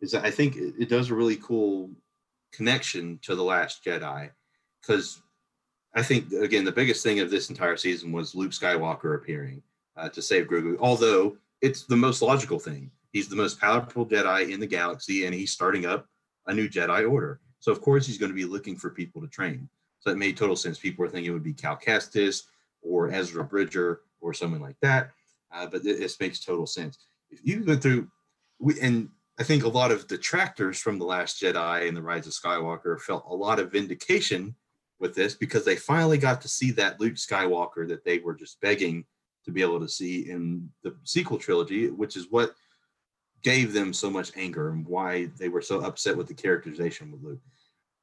is that I think it does a really cool connection to The Last Jedi, because I think, again, the biggest thing of this entire season was Luke Skywalker appearing to save Grogu, although it's the most logical thing. He's the most powerful Jedi in the galaxy, and he's starting up a new Jedi Order. So of course he's going to be looking for people to train. So that made total sense. People were thinking it would be Cal Kestis or Ezra Bridger or someone like that. But this makes total sense. If you go through, and I think a lot of detractors from The Last Jedi and The Rise of Skywalker felt a lot of vindication with this, because they finally got to see that Luke Skywalker that they were just begging to be able to see in the sequel trilogy, which is what gave them so much anger and why they were so upset with the characterization with Luke.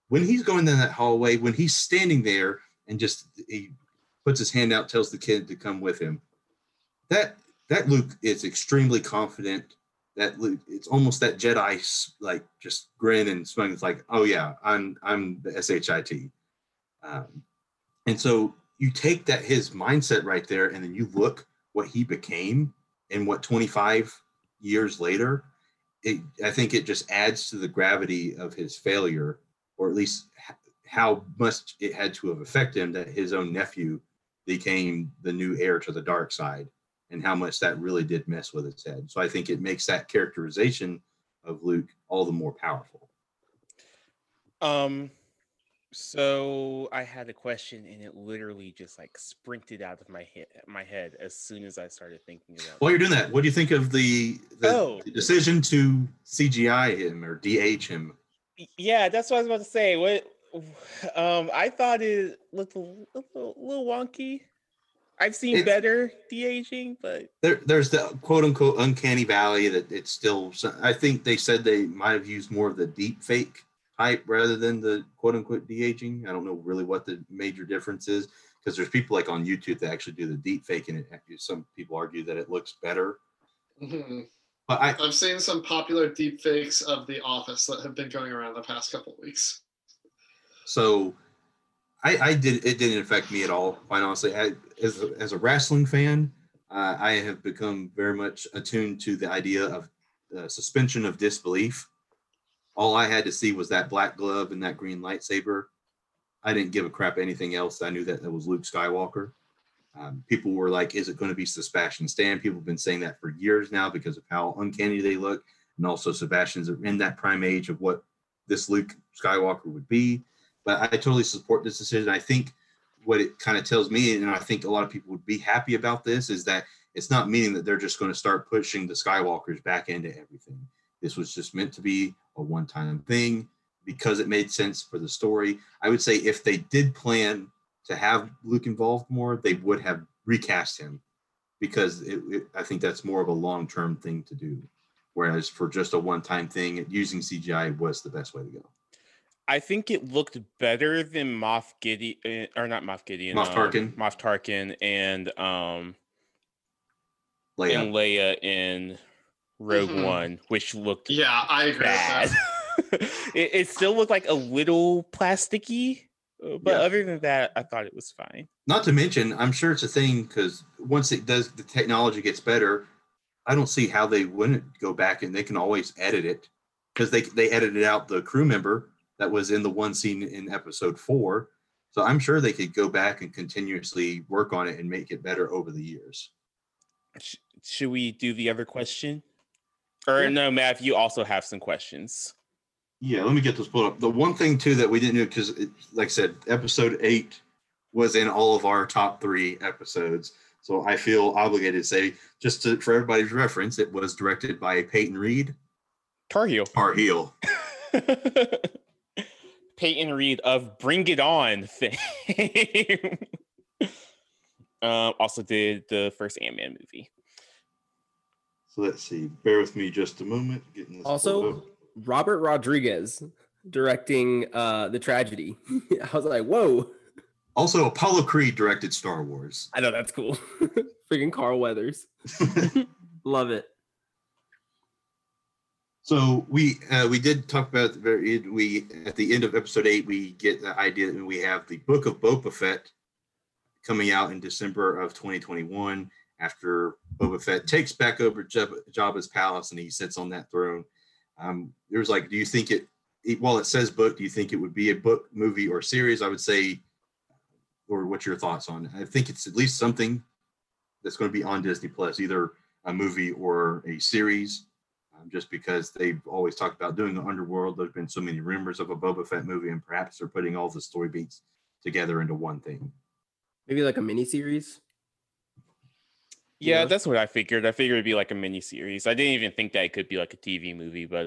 When he's going down that hallway, when he's standing there and just he puts his hand out, tells the kid to come with him, that Luke is extremely confident. That Luke, it's almost that Jedi like just grin and smug. It's like, oh yeah, I'm the SHIT. And so you take that his mindset right there, and then you look what he became and what 25 years later, I think it just adds to the gravity of his failure, or at least how much it had to have affected him that his own nephew became the new heir to the dark side, and how much that really did mess with his head. So I think it makes that characterization of Luke all the more powerful. So I had a question, and it literally just like sprinted out of my head as soon as I started thinking about it. While you're doing that, what do you think of the decision to CGI him or DH him? Yeah, that's what I was about to say. What I thought it looked a little wonky. I've seen better de-aging, but there's the quote-unquote uncanny valley that it's still. I think they said they might have used more of the deep fake type rather than the quote-unquote de-aging. I don't know really what the major difference is, because there's people like on YouTube that actually do the deep fake, and some people argue that it looks better. Mm-hmm. But I've seen some popular deep fakes of The Office that have been going around the past couple of weeks. So. It didn't affect me at all, quite honestly. As a wrestling fan, I have become very much attuned to the idea of suspension of disbelief. All I had to see was that black glove and that green lightsaber. I didn't give a crap anything else. I knew that was Luke Skywalker. People were like, is it going to be Sebastian Stan? People have been saying that for years now because of how uncanny they look. And also Sebastian's in that prime age of what this Luke Skywalker would be. But I totally support this decision. I think what it kind of tells me, and I think a lot of people would be happy about this, is that it's not meaning that they're just going to start pushing the Skywalkers back into everything. This was just meant to be a one-time thing because it made sense for the story. I would say if they did plan to have Luke involved more, they would have recast him, because I think that's more of a long-term thing to do. Whereas for just a one-time thing, using CGI was the best way to go. I think it looked better than Moff Gideon, or not Moff Gideon. Moff Tarkin and Leia. And Leia in Rogue mm-hmm. One, which looked I agree bad. With that. it still looked like a little plasticky, but other than that, I thought it was fine. Not to mention, I'm sure it's a thing, because once the technology gets better, I don't see how they wouldn't go back, and they can always edit it, because they edited out the crew member that was in the one scene in episode 4. So I'm sure they could go back and continuously work on it and make it better over the years. Should we do the other question? Or no, Matt, you also have some questions. Yeah, let me get this pulled up. The one thing, too, that we didn't do, because, like I said, episode 8 was in all of our top 3 episodes. So I feel obligated to say, just to, for everybody's reference, it was directed by Peyton Reed. Tar Heel. Peyton Reed of Bring It On fame. Also did the first Ant-Man movie. So let's see. Bear with me just a moment. Getting this also, Robert Rodriguez directing The Tragedy. I was like, whoa. Also, Apollo Creed directed Star Wars. I know, that's cool. Freaking Carl Weathers. Love it. So we did talk about at the end of episode 8, we get the idea that we have the Book of Boba Fett coming out in December of 2021 after Boba Fett takes back over Jabba's palace and he sits on that throne. There's like, do you think while it says book, do you think it would be a book, movie, or series? I would say, or what's your thoughts on it? I think it's at least something that's going to be on Disney Plus, either a movie or a series, just because they've always talked about doing the underworld. There's been so many rumors of a Boba Fett movie, and perhaps they're putting all the story beats together into one thing. Maybe like a miniseries? Yeah, that's what I figured. I figured it'd be like a miniseries. I didn't even think that it could be like a TV movie, but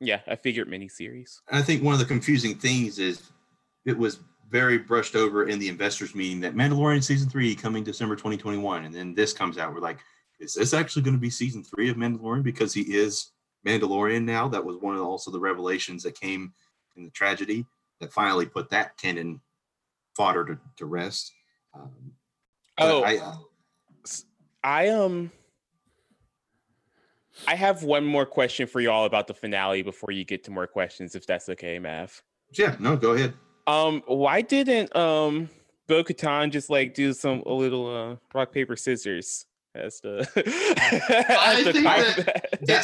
yeah, I figured miniseries. I think one of the confusing things is it was very brushed over in the investors meeting that Mandalorian season 3 coming December 2021, and then this comes out. We're like, is this actually going to be season 3 of Mandalorian? Because he is Mandalorian now. That was one of the revelations that came in The Tragedy that finally put that canon fodder to rest. I have one more question for y'all about the finale before you get to more questions, if that's okay, Mav. Yeah, no, go ahead. Why didn't Bo-Katan just like do a little rock paper scissors? That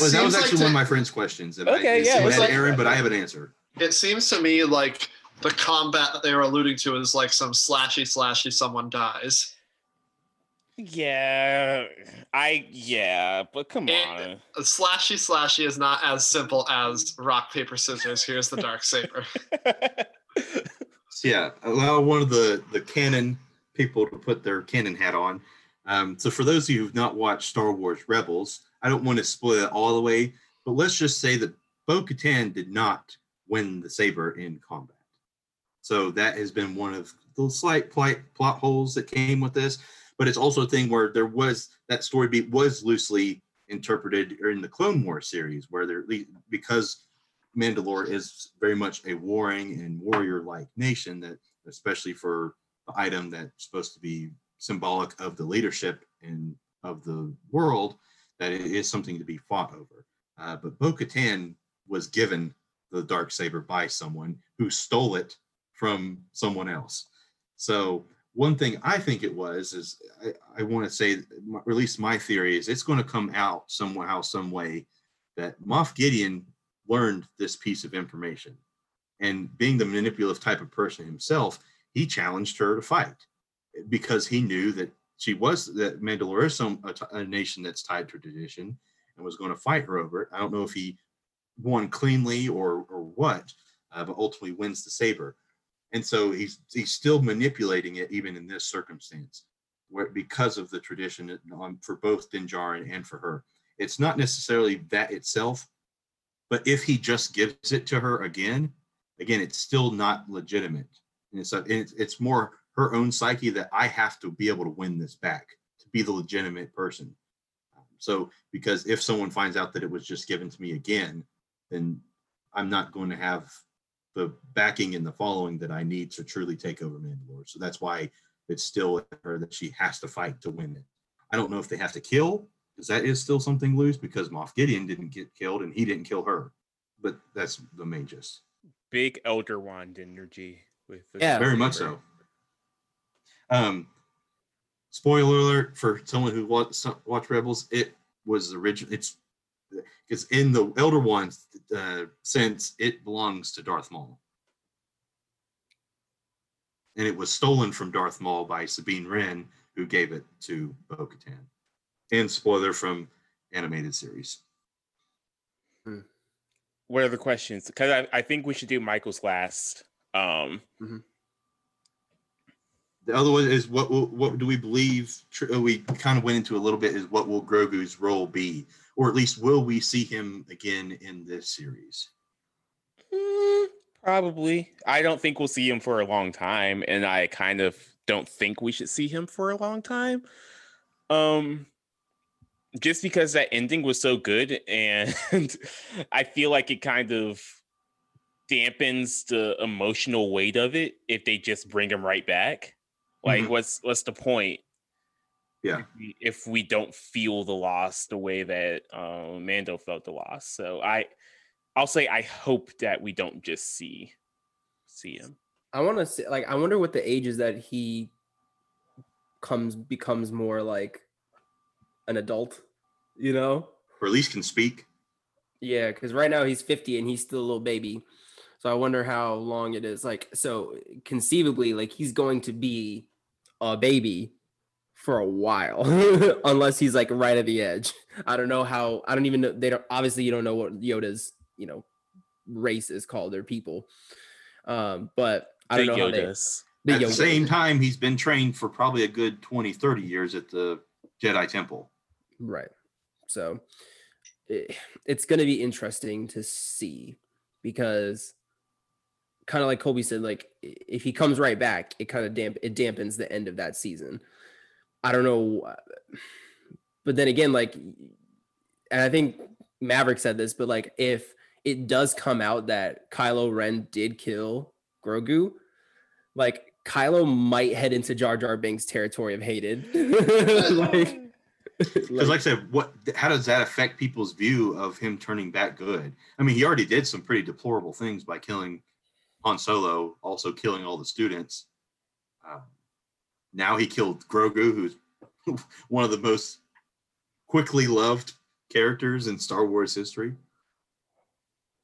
was actually one of my friend's questions. And okay, Aaron, but I have an answer. It seems to me like the combat that they were alluding to is like some slashy someone dies. But come on. Slashy is not as simple as rock, paper, scissors. Here's the Darksaber. Yeah, allow one of the canon people to put their canon hat on. So for those of you who've not watched Star Wars Rebels, I don't want to spoil it all the way, but let's just say that Bo-Katan did not win the saber in combat. So that has been one of the slight plot holes that came with this. But it's also a thing where there was that story beat was loosely interpreted in the Clone Wars series, where because Mandalore is very much a warring and warrior-like nation, that especially for the item that's supposed to be symbolic of the leadership and of the world, that it is something to be fought over. But Bo-Katan was given the Darksaber by someone who stole it from someone else. So one thing I think it was is I want to say, or at least my theory is, it's going to come out somehow, some way, that Moff Gideon learned this piece of information, and being the manipulative type of person himself, he challenged her to fight because he knew that she was that Mandalore is a nation that's tied to tradition, and was going to fight her over it. I don't know if he won cleanly or what, but ultimately wins the saber, and so he's still manipulating it even in this circumstance, because of the tradition for both Din Djarin and for her. It's not necessarily that itself. But if he just gives it to her again, it's still not legitimate. And it's more her own psyche that I have to be able to win this back to be the legitimate person. So, because if someone finds out that it was just given to me again, then I'm not going to have the backing and the following that I need to truly take over Mandalore. So that's why it's still her that she has to fight to win it. I don't know if they have to kill, because that is still something loose, because Moff Gideon didn't get killed and he didn't kill her. But that's the main gist. Big Elder Wand energy. Very much so. Spoiler alert for someone who watched Rebels, it was original. It's in the Elder Wand sense, it belongs to Darth Maul. And it was stolen from Darth Maul by Sabine Wren, who gave it to Bo-Katan. And spoiler from animated series. what are the questions? Because I think we should do Michael's last. Mm-hmm. The other one is what do we believe? We kind of went into a little bit. Is what will Grogu's role be, or at least will we see him again in this series? Probably. I don't think we'll see him for a long time, and I kind of don't think we should see him for a long time. Just because that ending was so good, and I feel like it kind of dampens the emotional weight of it if they just bring him right back. Like, mm-hmm. what's the point? Yeah, if we don't feel the loss the way that Mando felt the loss. So I'll say I hope that we don't just see him. I want to say, like, I wonder what the age is that he becomes more like an adult, you know, or at least can speak. Yeah, because right now he's 50 and he's still a little baby. So I wonder how long it is. Like, so conceivably, like, he's going to be a baby for a while, unless he's like right at the edge. I don't know how. I don't even know. They don't. Obviously, you don't know what Yoda's, you know, race is called, or people. But I don't know how they. At the same time, he's been trained for probably a good 20, 30 years at the Jedi Temple. Right. So it's going to be interesting to see, because kind of like Colby said, like, if he comes right back, it kind of dampens the end of that season. I don't know. But then again, like, and I think Maverick said this, but like, if it does come out that Kylo Ren did kill Grogu, like, Kylo might head into Jar Jar Binks territory of hated. Like, because, like I said, how does that affect people's view of him turning back good? I mean, he already did some pretty deplorable things by killing Han Solo, also killing all the students. Now he killed Grogu, who's one of the most quickly loved characters in Star Wars history.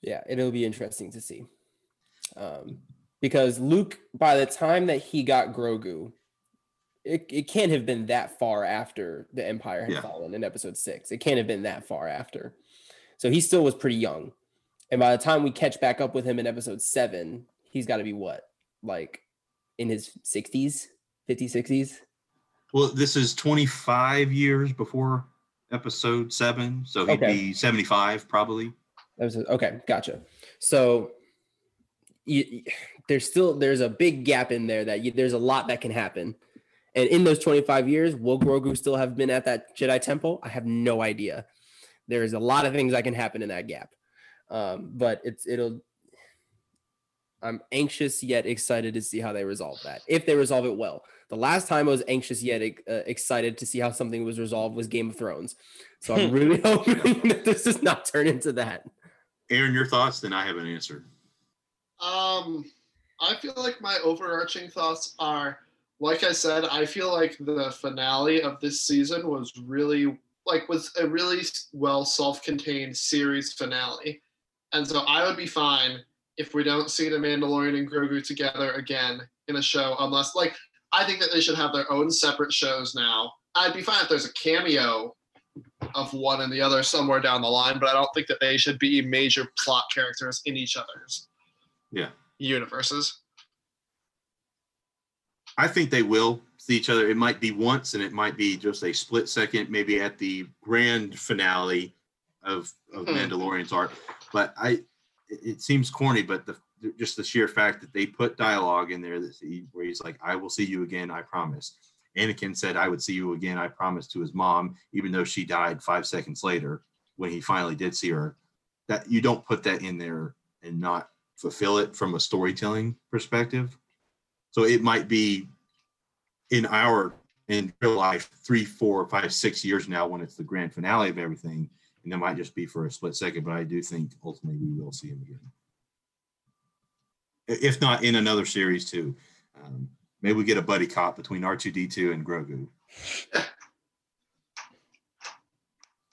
Yeah, it'll be interesting to see. Because Luke, by the time that he got Grogu, It can't have been that far after the Empire had fallen in episode 6. It can't have been that far after. So he still was pretty young. And by the time we catch back up with him in episode 7, he's got to be what? Like in his 60s? 50, 60s? Well, this is 25 years before episode 7. So he'd be 75 probably. Okay, gotcha. So there's a big gap in there that there's a lot that can happen. And in those 25 years, will Grogu still have been at that Jedi Temple? I have no idea. There is a lot of things that can happen in that gap. But I'm anxious yet excited to see how they resolve that. If they resolve it well. The last time I was anxious yet excited to see how something was resolved was Game of Thrones. So I'm really hoping that this does not turn into that. Aaron, your thoughts? Then I have an answer. I feel like my overarching thoughts are, like I said, I feel like the finale of this season was a really well self-contained series finale. And so I would be fine if we don't see the Mandalorian and Grogu together again in a show, unless, like, I think that they should have their own separate shows now. I'd be fine if there's a cameo of one and the other somewhere down the line, but I don't think that they should be major plot characters in each other's universes. I think they will see each other. It might be once, and it might be just a split second, maybe at the grand finale of Mandalorian's arc. But it seems corny, but just the sheer fact that they put dialogue in there where he's like, "I will see you again, I promise." Anakin said, "I would see you again, I promise," to his mom, even though she died 5 seconds later when he finally did see her. That you don't put that in there and not fulfill it from a storytelling perspective. So it might be in real life 3, 4, 5, 6 years now when it's the grand finale of everything, and it might just be for a split second, but I do think ultimately we will see him again. If not in another series too. Maybe we get a buddy cop between R2-D2 and Grogu.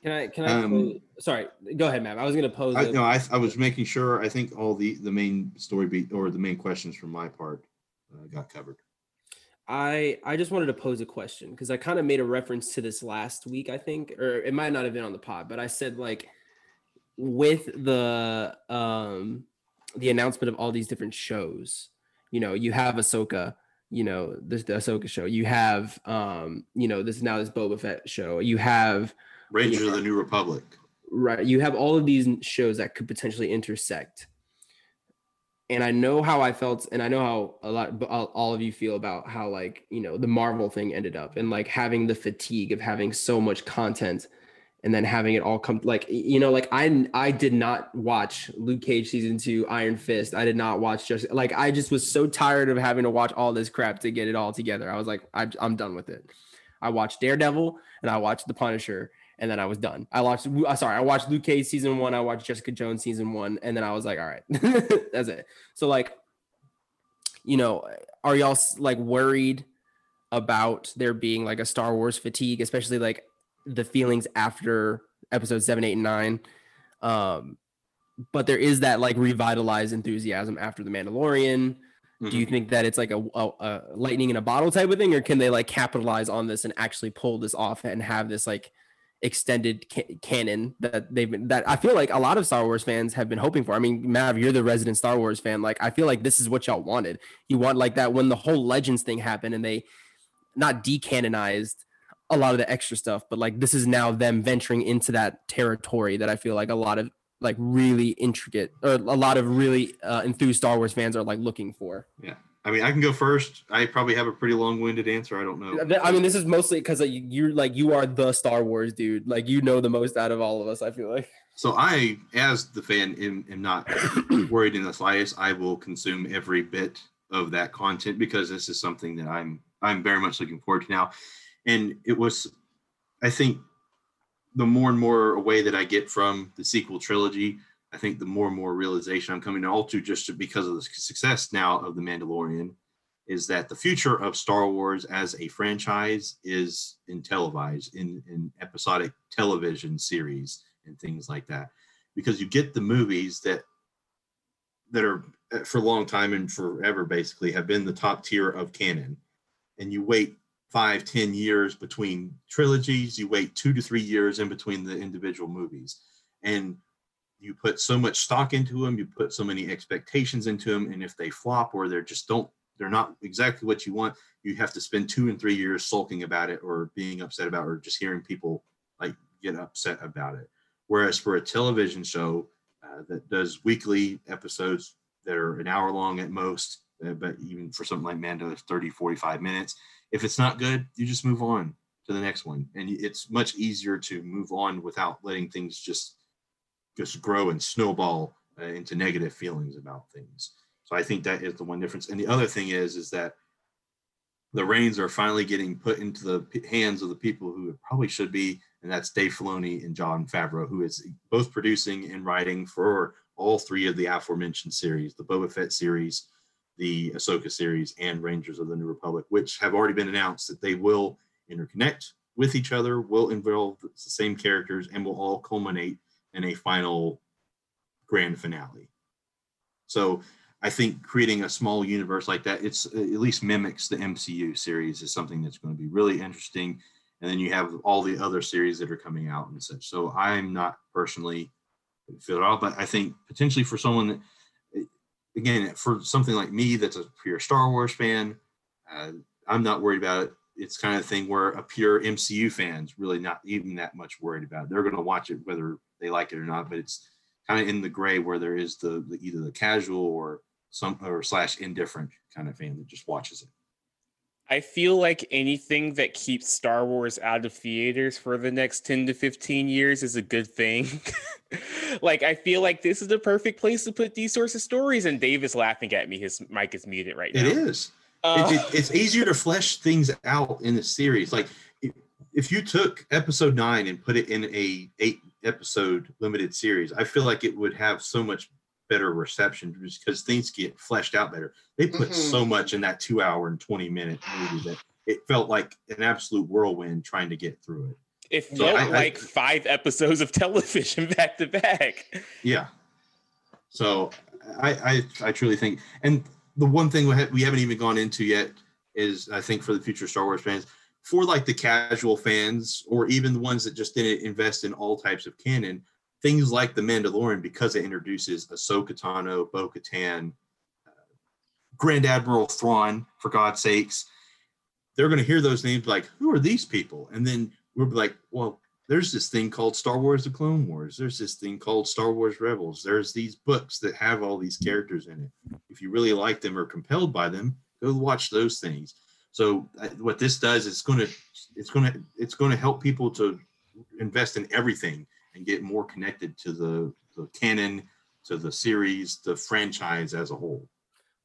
Can I sorry, go ahead, Matt. I was going to pose. I was making sure. I think all the main story beat or the main questions from my part got covered. I just wanted to pose a question, because I kind of made a reference to this last week, I think, or it might not have been on the pod, but I said, like, with the announcement of all these different shows, you know, you have Ahsoka, you know, this the Ahsoka show, you have you know, this now this Boba Fett show, you have Rangers of the New Republic. Right. You have all of these shows that could potentially intersect. And I know how I felt, and I know how all of you feel about how, like, you know, the Marvel thing ended up, and like having the fatigue of having so much content and then having it all come, like, you know, like I did not watch Luke Cage season 2, Iron Fist. I did not watch just like, I just was so tired of having to watch all this crap to get it all together. I was like, I'm done with it. I watched Daredevil and I watched The Punisher. And then I was done. I watched Luke Cage season 1. I watched Jessica Jones season 1. And then I was like, all right, that's it. So, like, you know, are y'all like worried about there being like a Star Wars fatigue, especially like the feelings after episodes 7, 8, and 9? But there is that like revitalized enthusiasm after The Mandalorian. Mm-hmm. Do you think that it's like a lightning in a bottle type of thing, or can they like capitalize on this and actually pull this off and have this like extended canon that they've been, that I feel like a lot of Star Wars fans have been hoping for? I mean, Mav, you're the resident Star Wars fan. Like, I feel like this is what y'all wanted. You want like that when the whole Legends thing happened and they not decanonized a lot of the extra stuff, but like this is now them venturing into that territory that I feel like a lot of like really intricate or a lot of really enthused Star Wars fans are like looking for. Yeah. I mean, I can go first. I probably have a pretty long-winded answer. I don't know. I mean, this is mostly because you're like, you are the Star Wars dude. Like, you know the most out of all of us, I feel like. So I, as the fan, am not worried in the slightest. I will consume every bit of that content because this is something that I'm very much looking forward to now. And it was, I think, the more and more away that I get from the sequel trilogy, I think the more and more realization I'm coming to all to just because of the success now of The Mandalorian is that the future of Star Wars as a franchise is in televised, in episodic television series and things like that. Because you get the movies that are for a long time and forever basically have been the top tier of canon. And you wait 5-10 years between trilogies, you wait 2 to 3 years in between the individual movies. And you put so much stock into them, you put so many expectations into them, and if they flop or they're not exactly what you want, you have to spend 2 and 3 years sulking about it or being upset about it or just hearing people like get upset about it. Whereas for a television show that does weekly episodes that are an hour long at most, but even for something like Mando, it's 30, 45 minutes. If it's not good, you just move on to the next one. And it's much easier to move on without letting things just grow and snowball into negative feelings about things. So I think that is the one difference. And the other thing is that the reins are finally getting put into the hands of the people who it probably should be, and that's Dave Filoni and Jon Favreau, who is both producing and writing for all three of the aforementioned series, the Boba Fett series, the Ahsoka series, and Rangers of the New Republic, which have already been announced that they will interconnect with each other, will involve the same characters, and will all culminate and a final grand finale. So I think creating a small universe like that, it at least mimics the MCU series, is something that's going to be really interesting. And then you have all the other series that are coming out and such. So I'm not personally feel it all, but I think potentially for someone that, again, for something like me, that's a pure Star Wars fan, I'm not worried about it. It's kind of thing where a pure MCU fan's really not even that much worried about it. They're going to watch it whether they like it or not, but it's kind of in the gray where there is the either the casual or some or / indifferent kind of fan that just watches it. I feel like anything that keeps Star Wars out of theaters for the next 10 to 15 years is a good thing. Like, I feel like this is the perfect place to put these sorts of stories. And Dave is laughing at me. His mic is muted right now. It is. It's easier to flesh things out in the series. Like, if you took episode 9 and put it in a 8-episode limited series, I feel like it would have so much better reception just because things get fleshed out better. They put so much in that 2-hour and 20-minute movie that it felt like an absolute whirlwind trying to get through it. It felt like 5 episodes of television back to back. Yeah. So I truly think, and the one thing we haven't even gone into yet is, I think, for the future Star Wars fans, for like the casual fans or even the ones that just didn't invest in all types of canon, things like The Mandalorian, because it introduces Ahsoka Tano, Bo-Katan, Grand Admiral Thrawn, for God's sakes, they're going to hear those names like, who are these people? And then we'll be like, well, there's this thing called Star Wars: The Clone Wars. There's this thing called Star Wars Rebels. There's these books that have all these characters in it. If you really like them or compelled by them, go watch those things. So what this does is it's going to help people to invest in everything and get more connected to the canon, to the series, the franchise as a whole.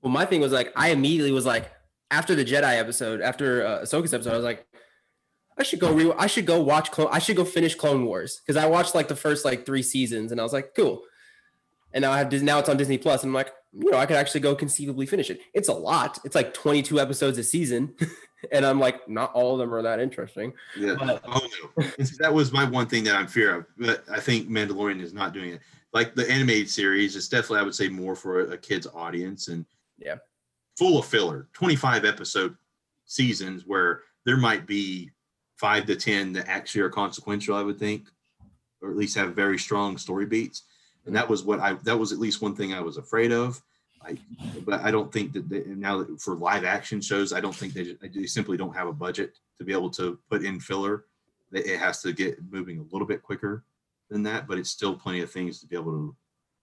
Well, my thing was like, I immediately was like, after the Jedi episode, after Ahsoka's episode, I was like, I should go finish Clone Wars, because I watched like the first like 3 seasons and I was like, cool. And now I have now it's on Disney Plus, and I'm like, you know, I could actually go conceivably finish it. It's a lot. It's like 22 episodes a season, and I'm like, not all of them are that interesting. Yeah. But, that was my one thing that I'm fear of. But I think Mandalorian is not doing it. Like the animated series, it's definitely, I would say, more for a kid's audience, and yeah, full of filler, 25 episode seasons where there might be 5 to 10 that actually are consequential, I would think, or at least have very strong story beats. And that was at least one thing I was afraid of. But I don't think that now for live action shows, I don't think they simply don't have a budget to be able to put in filler. It has to get moving a little bit quicker than that, but it's still plenty of things to be able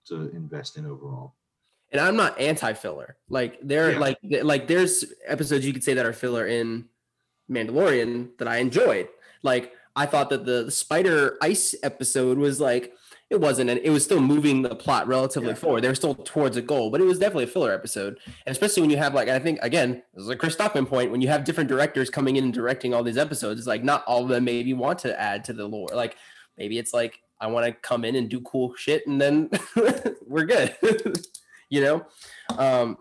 to invest in overall. And I'm not anti-filler. Like there's episodes you could say that are filler in Mandalorian that I enjoyed. Like I thought that the spider ice episode was like, it was still moving the plot relatively forward. They were still towards a goal, but it was definitely a filler episode. And especially when you have I think, again, this is a Chris Stockman point, when you have different directors coming in and directing all these episodes, it's like not all of them maybe want to add to the lore. Like maybe it's like, I want to come in and do cool shit and then we're good, you know?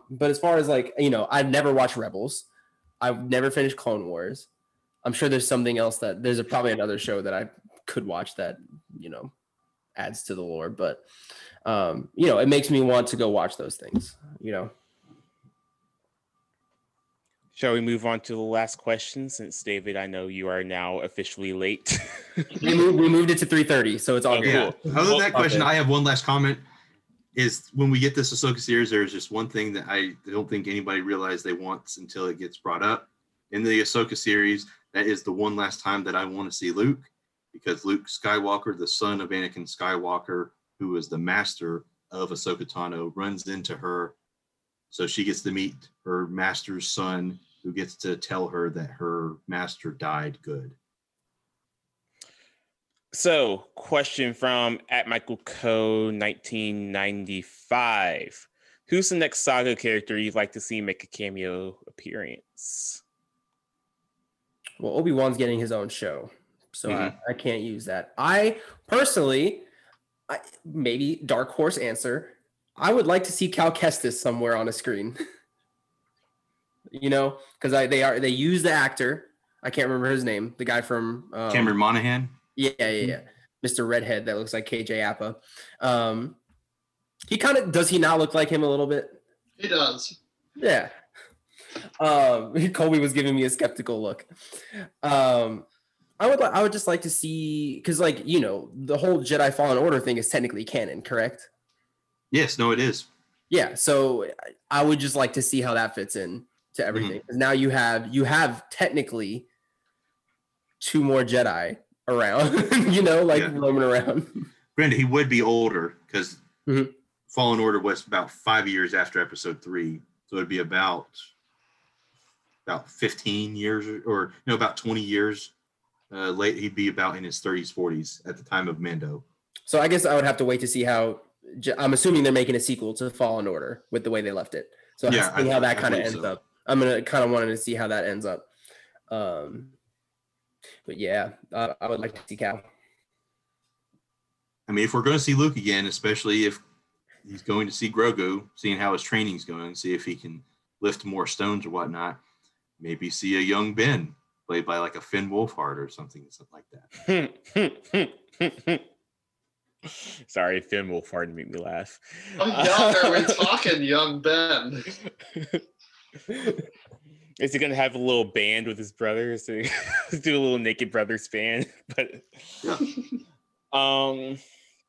But as far as I've never watched Rebels. I've never finished Clone Wars. I'm sure there's something else that there's probably another show that I could watch that, adds to the lore, but it makes me want to go watch those things, Shall we move on to the last question, since David, I know you are now officially late? we moved it to 3:30, so it's all good. Yeah. Cool. Other than that question, I have one last comment. Is when we get this Ahsoka series, there's just one thing that I don't think anybody realized they want until it gets brought up. In the Ahsoka series, that is the one last time that I want to see Luke, because Luke Skywalker, the son of Anakin Skywalker, who is the master of Ahsoka Tano, runs into her. So she gets to meet her master's son, who gets to tell her that her master died good. So, question from @MichaelCo1995. Who's the next saga character you'd like to see make a cameo appearance? Well, Obi-Wan's getting his own show, so I can't use that. I personally, maybe dark horse answer, I would like to see Cal Kestis somewhere on a screen. Because they use the actor. I can't remember his name. The guy from Cameron Monaghan. Yeah. Mr. Redhead that looks like KJ Apa. Does he not look like him a little bit? He does. Yeah. Colby was giving me a skeptical look. I would just like to see, because the whole Jedi Fallen Order thing is technically canon, correct? Yes, no, it is. Yeah, so I would just like to see how that fits in to everything. Mm-hmm. Now you have technically 2 more Jedi around, roaming around. Granted, he would be older, because Fallen Order was about 5 years after Episode 3, so it'd be about 15 years or about 20 years. Late, he'd be about in his 30s, 40s at the time of Mando. So I guess I would have to wait to see how. I'm assuming they're making a sequel to Fallen Order with the way they left it. So how that kind of ends up. I'm gonna kind of wanted to see how that ends up. But I would like to see Cal. I mean, if we're going to see Luke again, especially if he's going to see Grogu, seeing how his training's going, see if he can lift more stones or whatnot. Maybe see a young Ben, played by a Finn Wolfhard or something like that. Sorry, Finn Wolfhard made me laugh. I'm down there. We're talking young Ben. Is he gonna have a little band with his brothers? Do a little Naked Brothers band? But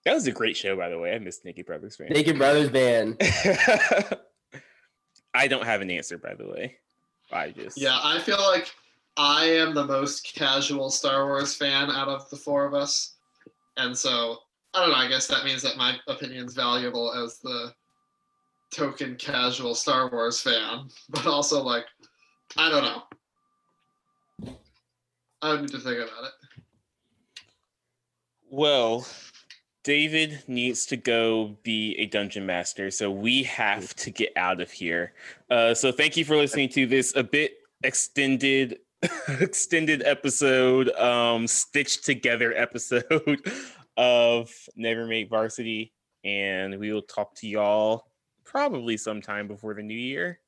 That was a great show, by the way. I missed Naked Brothers Band. Naked Brothers Band. I don't have an answer, by the way. Yeah, I feel like I am the most casual Star Wars fan out of the four of us. And so, I don't know, I guess that means that my opinion's valuable as the token casual Star Wars fan. But also, like, I don't know. I need to think about it. Well, David needs to go be a dungeon master, so we have to get out of here. So thank you for listening to this a bit extended episode, stitched together episode of Never Made Varsity, and we will talk to y'all probably sometime before the new year.